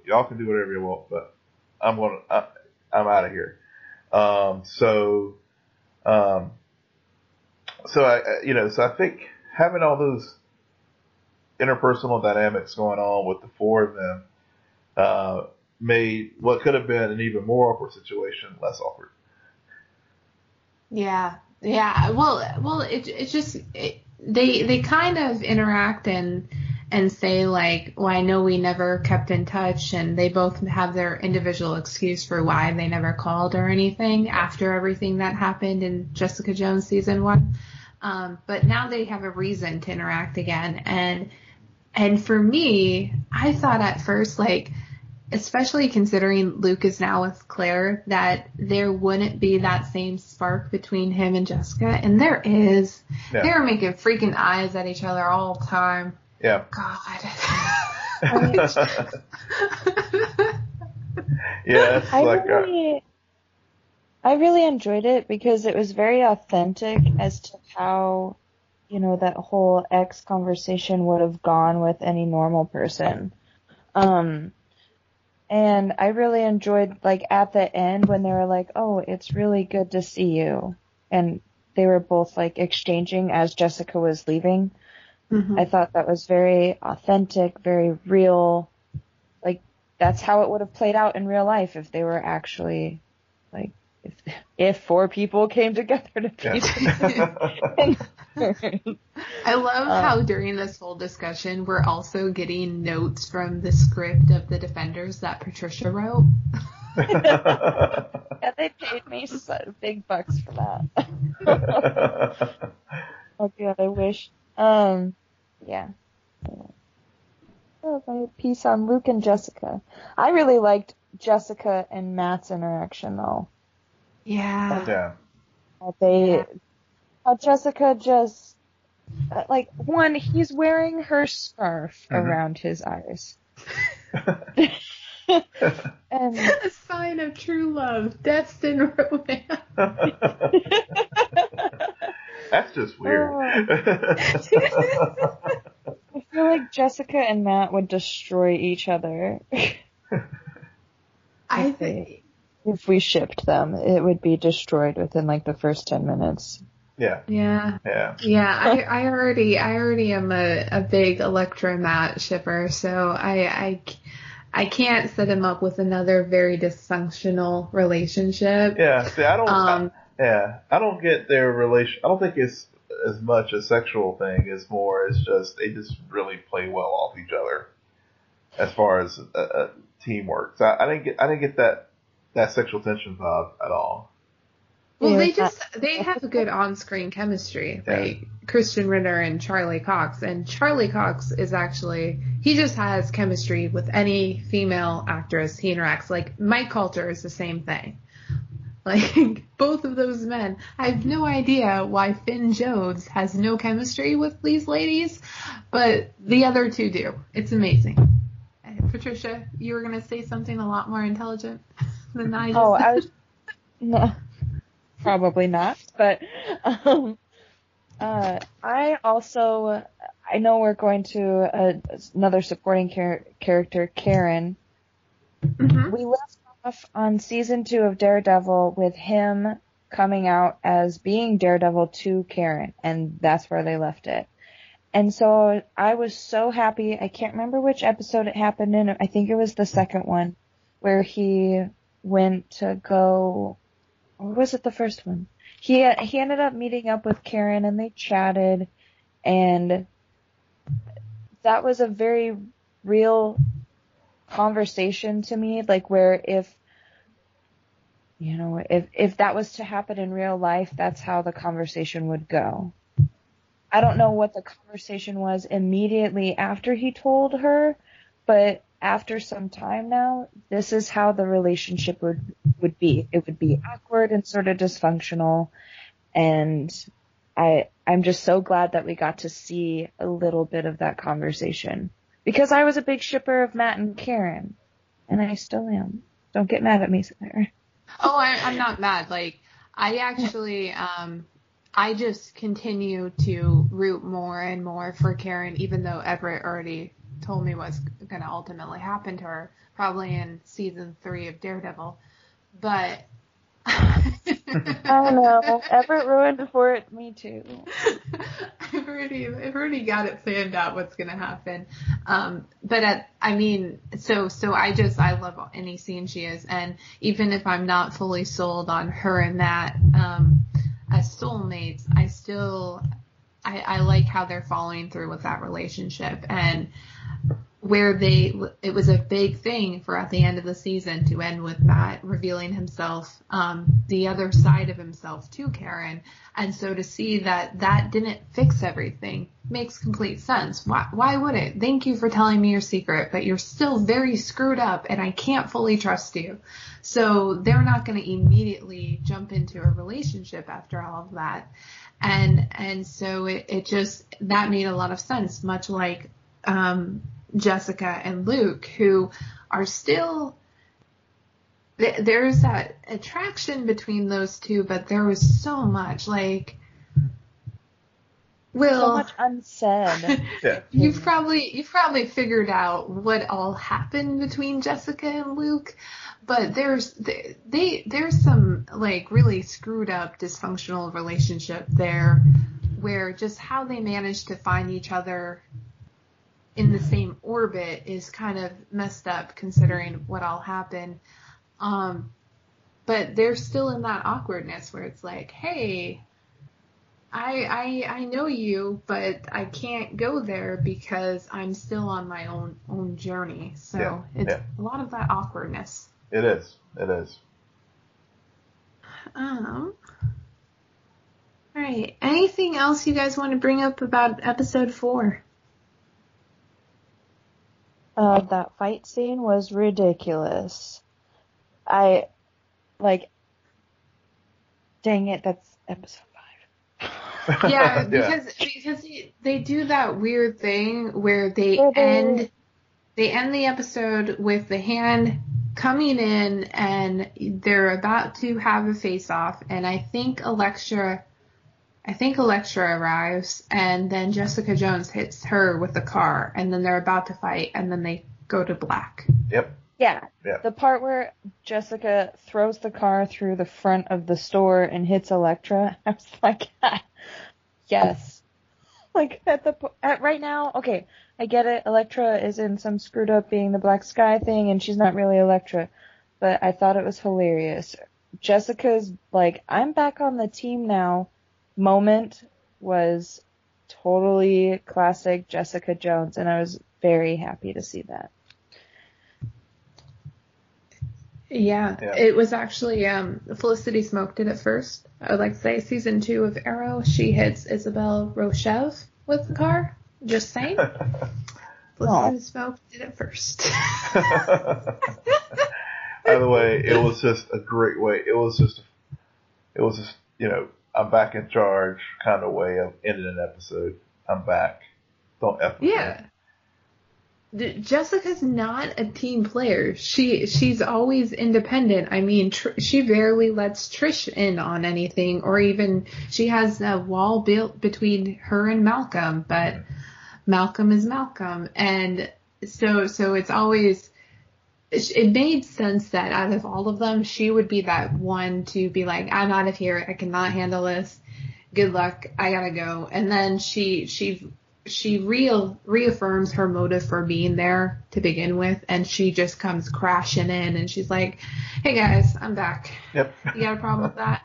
y'all can do whatever you want, but I'm out of here. So I think having all those interpersonal dynamics going on with the four of them made what could have been an even more awkward situation less awkward. Yeah. Well, they kind of interact and say like, "Well, I know we never kept in touch," and they both have their individual excuse for why they never called or anything after everything that happened in Jessica Jones season 1. But now they have a reason to interact again. And for me, I thought at first, especially considering Luke is now with Claire, that there wouldn't be that same spark between him and Jessica. And there is. Yeah. They were making freaking eyes at each other all the time. Yeah. God. Yeah. I really enjoyed it because it was very authentic as to how, you know, that whole ex conversation would have gone with any normal person. And I really enjoyed, like, at the end when they were like, oh, it's really good to see you. And they were both, like, exchanging as Jessica was leaving. Mm-hmm. I thought that was very authentic, very real. Like, that's how it would have played out in real life if they were actually, like, if four people came together to be. Yeah. I love how during this whole discussion we're also getting notes from the script of The Defenders that Patricia wrote. Yeah, they paid me big bucks for that. Oh God, I wish. Yeah. That was my piece on Luke and Jessica. I really liked Jessica and Matt's interaction though. Yeah. Yeah. How Jessica just, like, one, he's wearing her scarf around his eyes. And a sign of true love, destined romance. That's just weird. I feel like Jessica and Matt would destroy each other. I think. If we shipped them, it would be destroyed within, like, the first 10 minutes. Yeah. Yeah. Yeah. Yeah. I already am a big Electra Matt shipper, so I can't set him up with another very dysfunctional relationship. Yeah. See, I don't. I don't get their relation. I don't think it's as much a sexual thing as more as just they just really play well off each other, as far as teamwork. So I didn't get that. That sexual tension vibe at all. Well, they have a good on-screen chemistry, like Krysten Ritter and Charlie Cox. And Charlie Cox is actually, he just has chemistry with any female actress he interacts. Like, Mike Coulter is the same thing. Like, both of those men. I have no idea why Finn Jones has no chemistry with these ladies, but the other two do. It's amazing. Patricia, you were going to say something a lot more intelligent than I just did. No, probably not. But I know we're going to another supporting character, Karen. Mm-hmm. We left off on season 2 of Daredevil with him coming out as being Daredevil to Karen, and that's where they left it. And so I was so happy. I can't remember which episode it happened in. I think it was the second one where he went to go, or was it the first one? He ended up meeting up with Karen and they chatted, and that was a very real conversation to me. Like, where if that was to happen in real life, that's how the conversation would go. I don't know what the conversation was immediately after he told her, but after some time now, this is how the relationship would be. It would be awkward and sort of dysfunctional, and I'm just so glad that we got to see a little bit of that conversation, because I was a big shipper of Matt and Karen, and I still am. Don't get mad at me, Sarah. Oh, I'm not mad. Like, I actually... I just continue to root more and more for Karen, even though Everett already told me what's going to ultimately happen to her, probably in season 3 of Daredevil. But I don't know. Everett ruined for it. Me too. I've already got it planned out what's going to happen. I love any scene she is, and even if I'm not fully sold on her and that. As soulmates, I like how they're following through with that relationship. And where it was a big thing for at the end of the season to end with Matt revealing himself, the other side of himself to Karen. And so to see that didn't fix everything makes complete sense. Why would it? Thank you for telling me your secret, but you're still very screwed up and I can't fully trust you. So they're not going to immediately jump into a relationship after all of that. And so it just, that made a lot of sense, much like, Jessica and Luke, who are still, there's that attraction between those two, but there was so much so much unsaid. Yeah. You've probably figured out what all happened between Jessica and Luke, but there's some really screwed up dysfunctional relationship there, where just how they managed to find each other in the same orbit is kind of messed up considering what all happened. But they're still in that awkwardness where it's like, hey, I know you, but I can't go there because I'm still on my own journey. So it's a lot of that awkwardness. It is. All right. Anything else you guys want to bring up about episode 4? That fight scene was ridiculous. Dang it, that's episode 5. Yeah, because they do that weird thing where they end the episode with the hand coming in and they're about to have a face-off, and I think Elektra arrives, and then Jessica Jones hits her with the car, and then they're about to fight, and then they go to black. Yep. Yeah. Yep. The part where Jessica throws the car through the front of the store and hits Elektra, I was like, yes. Right now, okay, I get it. Elektra is in some screwed up being the Black Sky thing, and she's not really Elektra, but I thought it was hilarious. Jessica's I'm back on the team now moment was totally classic Jessica Jones, and I was very happy to see that. Yeah. It was actually Felicity Smoak did it first. I would like to say season 2 of Arrow, she hits Isabel Rochev with the car. Just saying. Felicity Smoak did it first. By the way, it was just a great way. It was just I'm back in charge kind of way of ending an episode. I'm back. Don't F me. Yeah. Jessica's not a team player. She's always independent. I mean, she barely lets Trish in on anything, or even she has a wall built between her and Malcolm, but Malcolm is Malcolm. And so it's always, it made sense that out of all of them, she would be that one to be like, I'm out of here. I cannot handle this. Good luck. I gotta go. And then she reaffirms her motive for being there to begin with. And she just comes crashing in and she's like, hey guys, I'm back. Yep. You got a problem with that?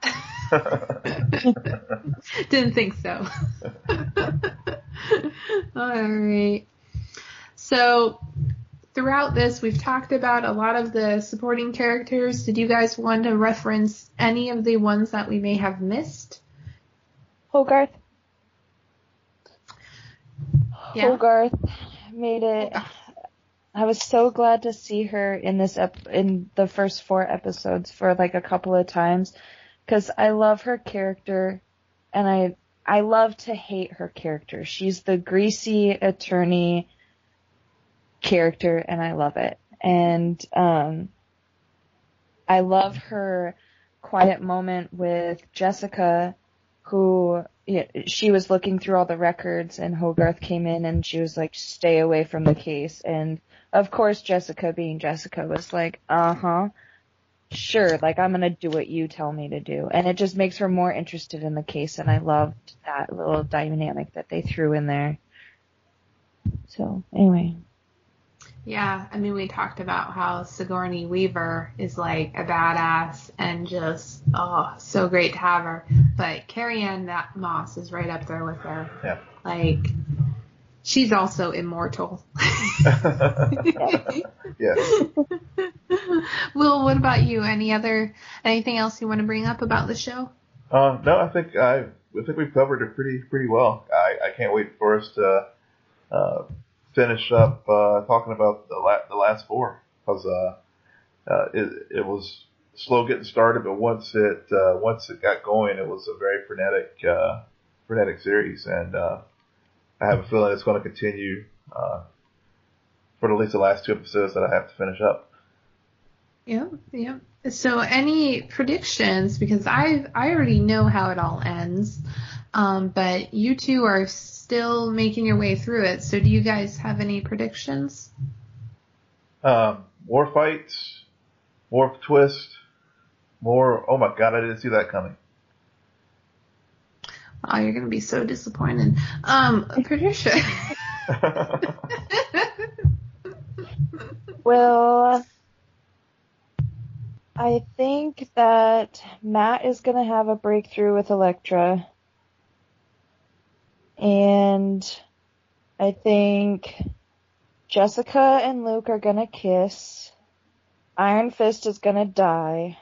Didn't think so. All right. So, throughout this, we've talked about a lot of the supporting characters. Did you guys want to reference any of the ones that we may have missed? Hogarth. Yeah. Hogarth made it. I was so glad to see her in this in the first 4 episodes for a couple of times, because I love her character, and I love to hate her character. She's the greasy attorney character, and I love it. And I love her quiet moment with Jessica, who she was looking through all the records, and Hogarth came in and she was like, stay away from the case. And of course, Jessica being Jessica was like, sure, I'm gonna do what you tell me to do. And it just makes her more interested in the case, and I loved that little dynamic that they threw in there. So anyway. Yeah, I mean, we talked about how Sigourney Weaver is a badass and just, so great to have her. But Carrie Ann Moss is right up there with her. Yeah. She's also immortal. Yes. Will, what about you? Anything else you want to bring up about the show? No, I think we've covered it pretty well. I can't wait for us to finish up talking about the last four, because it was slow getting started, but once it got going, it was a very frenetic series, and I have a feeling it's going to continue for at least the last two episodes that I have to finish up. Yeah. So any predictions? Because I already know how it all ends, but you two are still making your way through it. So do you guys have any predictions? More fights, more twist, more. Oh my God, I didn't see that coming. Oh, you're gonna be so disappointed. Patricia. Well, I think that Matt is going to have a breakthrough with Elektra. And I think Jessica and Luke are going to kiss. Iron Fist is going to die.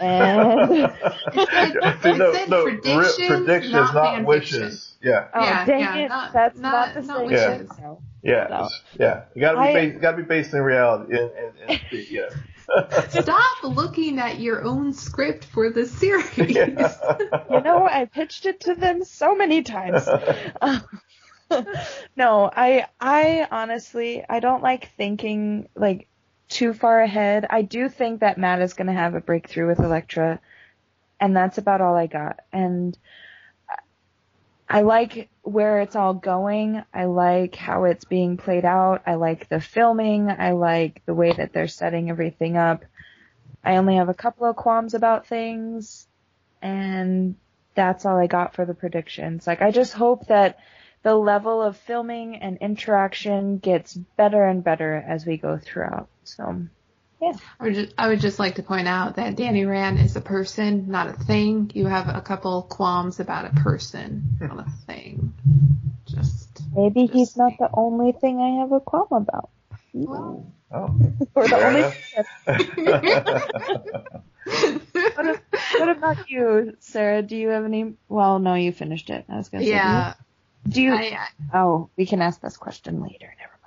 And prediction is not wishes. Yeah. Oh, dang it. That's not the same. Yeah. No. Yeah. You got to be based in reality. Yeah. Stop looking at your own script for the series. Yeah. You know, I pitched it to them so many times. No, I honestly, I don't like thinking like too far ahead. I do think that Matt is going to have a breakthrough with Elektra, and that's about all I got. And I like where it's all going. I like how it's being played out. I like the filming. I like the way that they're setting everything up. I only have a couple of qualms about things, and that's all I got for the predictions. Like, I just hope that the level of filming and interaction gets better and better as we go throughout. So, yeah. I would just like to point out that Danny Rand is a person, not a thing. You have a couple qualms about a person, not a thing. Maybe he's not the only thing I have a qualm about. Well, or the only thing. What about you, Sarah? Do you have any? Well, no, you finished it. I was going to say. Yeah. Do you? We can ask this question later. Never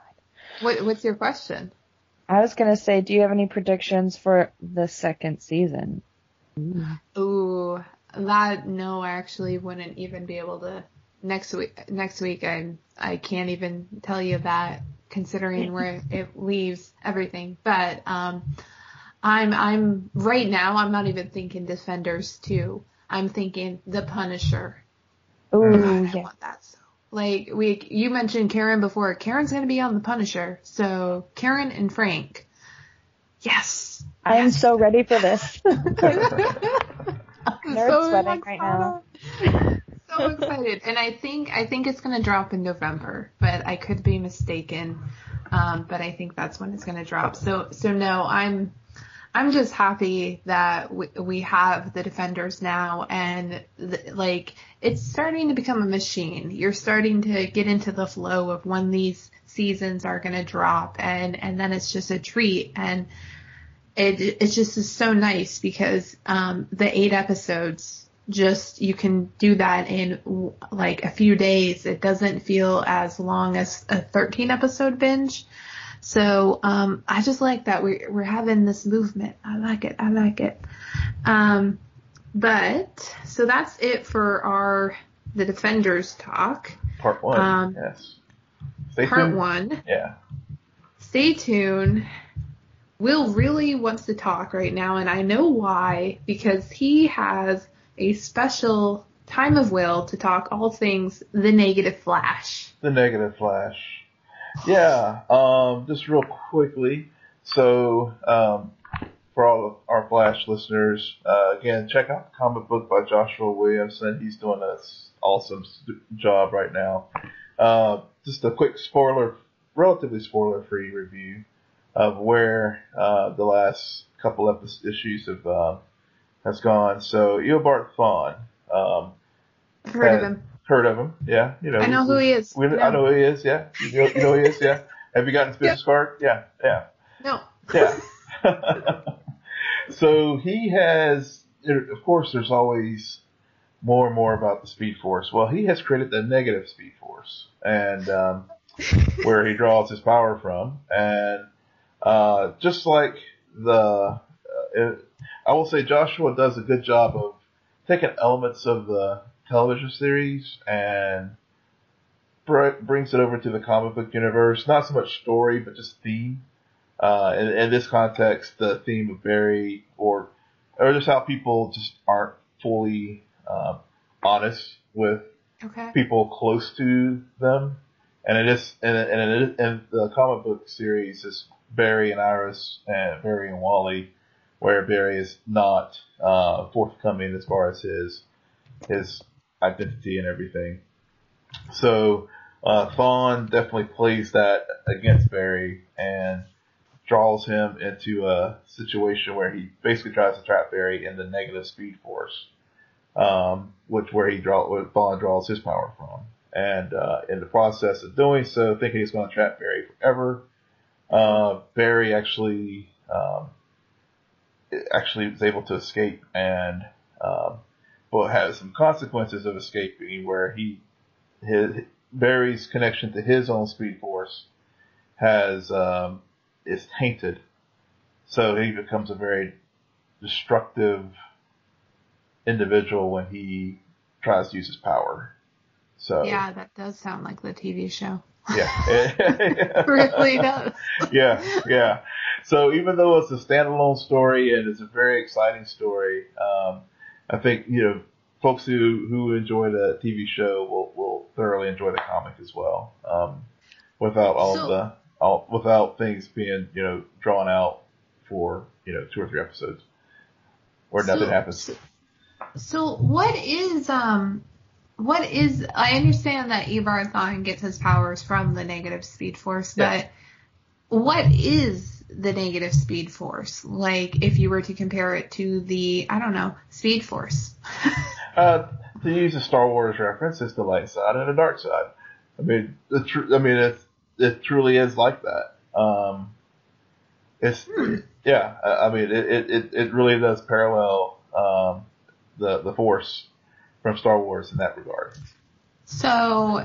mind. What's your question? I was going to say, do you have any predictions for the second season? Ooh, that, no, I actually wouldn't even be able to. Next week, I can't even tell you that, considering where it leaves everything. But I'm right now, I'm not even thinking Defenders 2. I'm thinking The Punisher. Ooh, yeah. I want that so. Like, you mentioned Karen before. Karen's going to be on The Punisher. So, Karen and Frank. Yes. I am so ready for this. I'm so sweating right now. So excited. And I think it's going to drop in November, but I could be mistaken. But I think that's when it's going to drop. So no, I'm just happy that we have the Defenders now, and it's starting to become a machine. You're starting to get into the flow of when these seasons are going to drop, and then it's just a treat. And it just is so nice because the 8 episodes, just you can do that in like a few days. It doesn't feel as long as a 13-episode binge. So I just like that we're having this movement. I like it. But so that's it for the Defenders talk. Part one. Yes. Stay tuned. Yeah. Stay tuned. Will really wants to talk right now, and I know why, because he has a special time of Will to talk all things the Negative Flash. Yeah. Just real quickly. So. For all of our Flash listeners, again, check out the comic book by Joshua Williamson. He's doing an awesome job right now. Just a quick relatively spoiler-free review of where the last couple of issues has gone. So Eobard Thawne. Heard of him. Heard of him? Yeah, you know. I know who he is. I know who he is. Yeah, you know who he is. Yeah. Have you gotten his business card? Yeah, yeah. No. Yeah. So he has. Of course, there's always more and more about the Speed Force. Well, he has created the negative Speed Force, and where he draws his power from, and just like I will say Joshua does a good job of taking elements of the television series and brings it over to the comic book universe. Not so much story, but just theme. In this context, the theme of Barry, or just how people just aren't fully honest with people close to them. And the comic book series is Barry and Iris and Barry and Wally, where Barry is not forthcoming as far as his identity and everything. So Thawne definitely plays that against Barry and draws him into a situation where he basically tries to trap Barry in the negative Speed Force, where Thawne draws his power from. And in the process of doing so, thinking he's going to trap Barry forever, Barry actually was able to escape, and but has some consequences of escaping, where Barry's connection to his own Speed Force is tainted, so he becomes a very destructive individual when he tries to use his power. So, yeah, that does sound like the TV show. Yeah. It really does. Yeah, yeah. So even though it's a standalone story and it's a very exciting story, I think, you know, folks who enjoy the TV show will thoroughly enjoy the comic as well. Without things being, you know, drawn out for, you know, 2 or 3 episodes where nothing happens. So what is I understand that Eobard Thawne gets his powers from the negative Speed Force, but what is the negative Speed Force? Like, if you were to compare it to the, I don't know, Speed Force. To use a Star Wars reference, it's the light side and the dark side. I mean, it truly is like that. It really does parallel the Force from Star Wars in that regard. So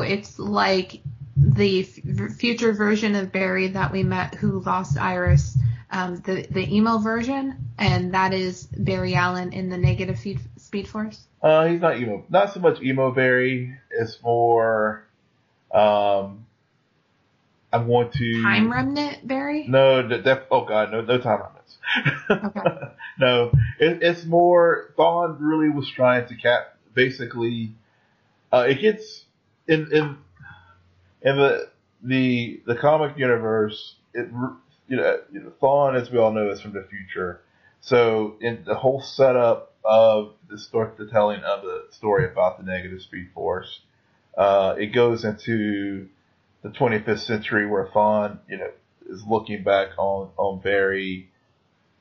it's like the future version of Barry that we met, who lost Iris, the emo version, and that is Barry Allen in the negative Speed Force? He's not emo. Not so much emo Barry. It's more, I'm going to... Time remnant Barry? No, no time remnants. Okay. No, it's more Thawne really was trying to cap. Basically, it gets in the comic universe. It Thawne, as we all know, is from the future. So in the whole setup of the telling of the story about the negative Speed Force, it goes into the 25th century, where Thawne, you know, is looking back on Barry,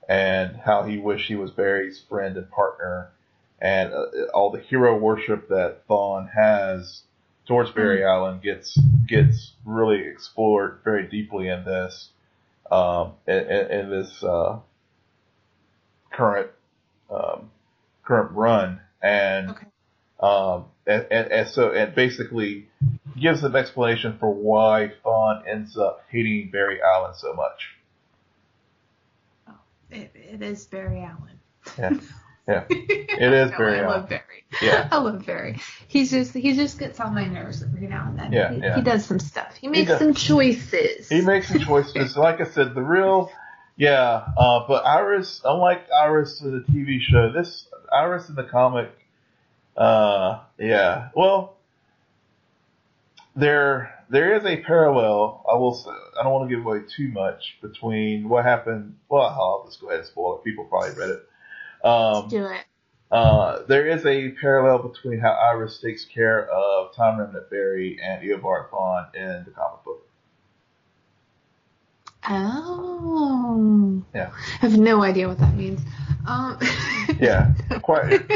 and how he wished he was Barry's friend and partner, and all the hero worship that Thawne has towards Barry Allen gets really explored very deeply in this, in this current run, and basically gives an explanation for why Thawne ends up hating Barry Allen so much. It is Barry Allen. Yeah. It is Barry Allen. I love Barry. Yeah. I love Barry. He just gets on my nerves every now and then. Yeah, he does some stuff. He makes some choices. Like I said, but Iris, unlike Iris in the TV show, this Iris in the comic, well, there is a parallel, I will say. I don't want to give away too much between what happened. Well, I'll just go ahead and spoil it. People probably read it. Let's do it. There is a parallel between how Iris takes care of Time Remnant Barry and Eobard Thawne in the comic book. Oh. Yeah. I have no idea what that means. Yeah. Quite.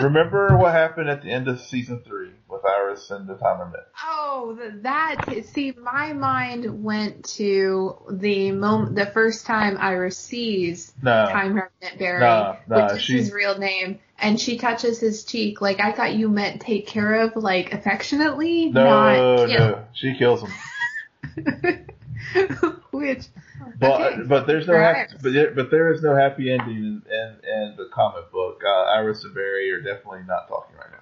Remember what happened at the end of season 3. with Iris and Autonomous. Oh, that, see, my mind went to the moment, the first time Iris sees Time Remnant Barry, which is his real name, and she touches his cheek. Like, I thought you meant take care of, like, affectionately, No, she kills him. Which, but there is no happy ending in the comic book. Iris and Barry are definitely not talking right now.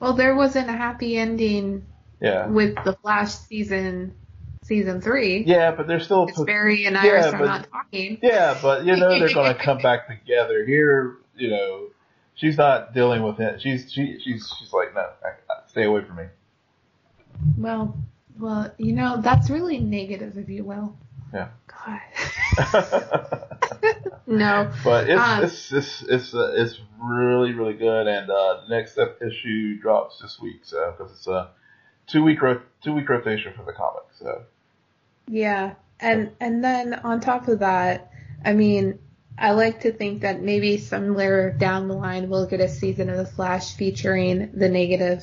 Well, there wasn't a happy ending. Yeah. With the Flash season 3. Yeah, but they're still Barry and Iris are not talking. Yeah, but you know they're going to come back together. Here, you know, she's not dealing with it. She's like, no, stay away from me. Well, you know, that's really negative, if you will. Yeah. God. No. But it's really, really good, and the next issue drops this week, so because it's a two week rotation for the comic, so. Yeah, and then on top of that, I mean, I like to think that maybe somewhere down the line we'll get a season of The Flash featuring the negative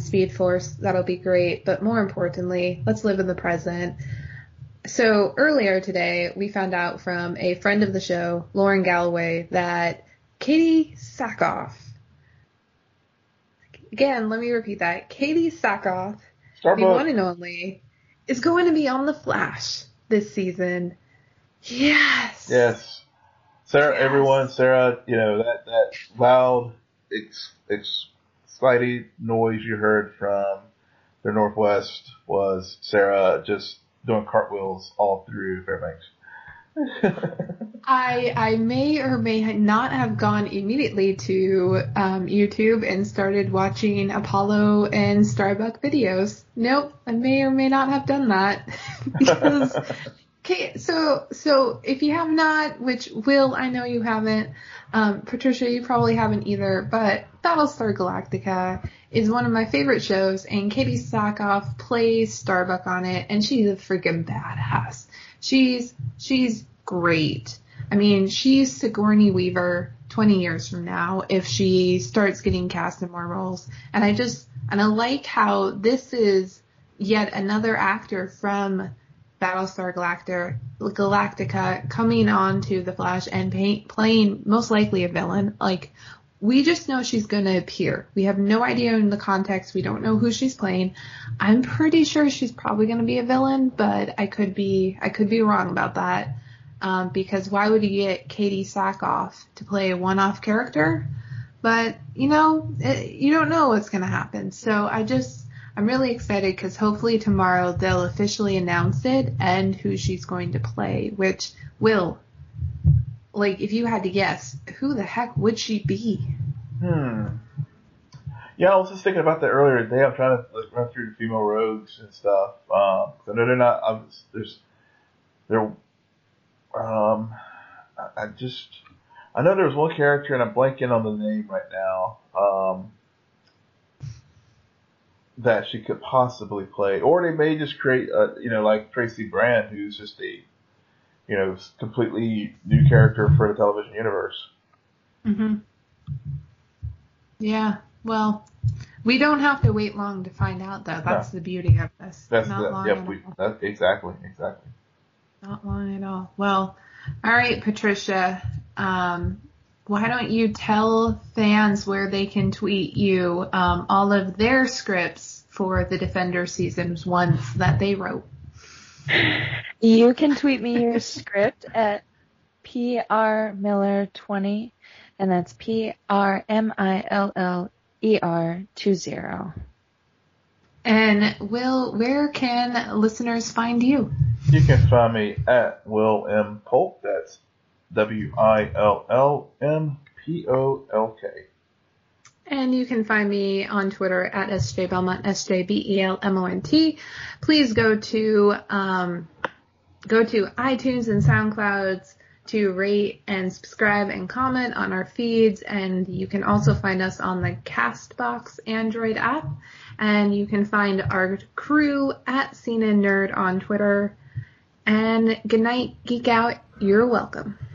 Speed Force. That'll be great. But more importantly, let's live in the present. So earlier today, we found out from a friend of the show, Lauren Galloway, that Katie Sackhoff. Again, let me repeat that. Katie Sackhoff, the one and only, is going to be on The Flash this season. Yes. Yes. Sarah, yes. Everyone, Sarah, you know, that loud, exciting noise you heard from the Northwest was Sarah just doing cartwheels all through Fairbanks. I may or may not have gone immediately to YouTube and started watching Apollo and Starbuck videos. Nope, I may or may not have done that. Because... Okay, so if you have not, which Will, I know you haven't, Patricia, you probably haven't either, but Battlestar Galactica is one of my favorite shows, and Katie Sackhoff plays Starbuck on it, and she's a freaking badass. She's great. I mean, she's Sigourney Weaver 20 years from now if she starts getting cast in more roles, and I like how this is yet another actor from Battlestar Galactica coming on to The Flash and playing most likely a villain. Like, we just know she's going to appear. We have no idea in the context. We don't know who she's playing. I'm pretty sure she's probably going to be a villain, but I could be wrong about that. Because why would you get Katie Sackhoff to play a one-off character? But, you know, you don't know what's going to happen. So I'm really excited because hopefully tomorrow they'll officially announce it and who she's going to play, which, Will, like, if you had to guess, who the heck would she be? Yeah, I was just thinking about that earlier today. I'm trying to, like, run through the female rogues and stuff. I know they're not, I know there was one character and I'm blanking on the name right now. That she could possibly play, or they may just create, you know, like Tracy Brand, who's just a, you know, completely new character for the television universe. Mhm. Yeah. Well, we don't have to wait long to find out, though. That's the beauty of this. Exactly. Not long at all. Well, all right, Patricia. Why don't you tell fans where they can tweet you all of their scripts for the Defender Seasons 1 that they wrote? You can tweet me your script at prmiller20, and that's prmiller20. And Will, where can listeners find you? You can find me at Will M. Polk. That's WILLMPOLK. And you can find me on Twitter at SJBelmont, SJBelmont. Please go to iTunes and SoundClouds to rate and subscribe and comment on our feeds. And you can also find us on the CastBox Android app. And you can find our crew at Cena Nerd on Twitter. And good night, geek out. You're welcome.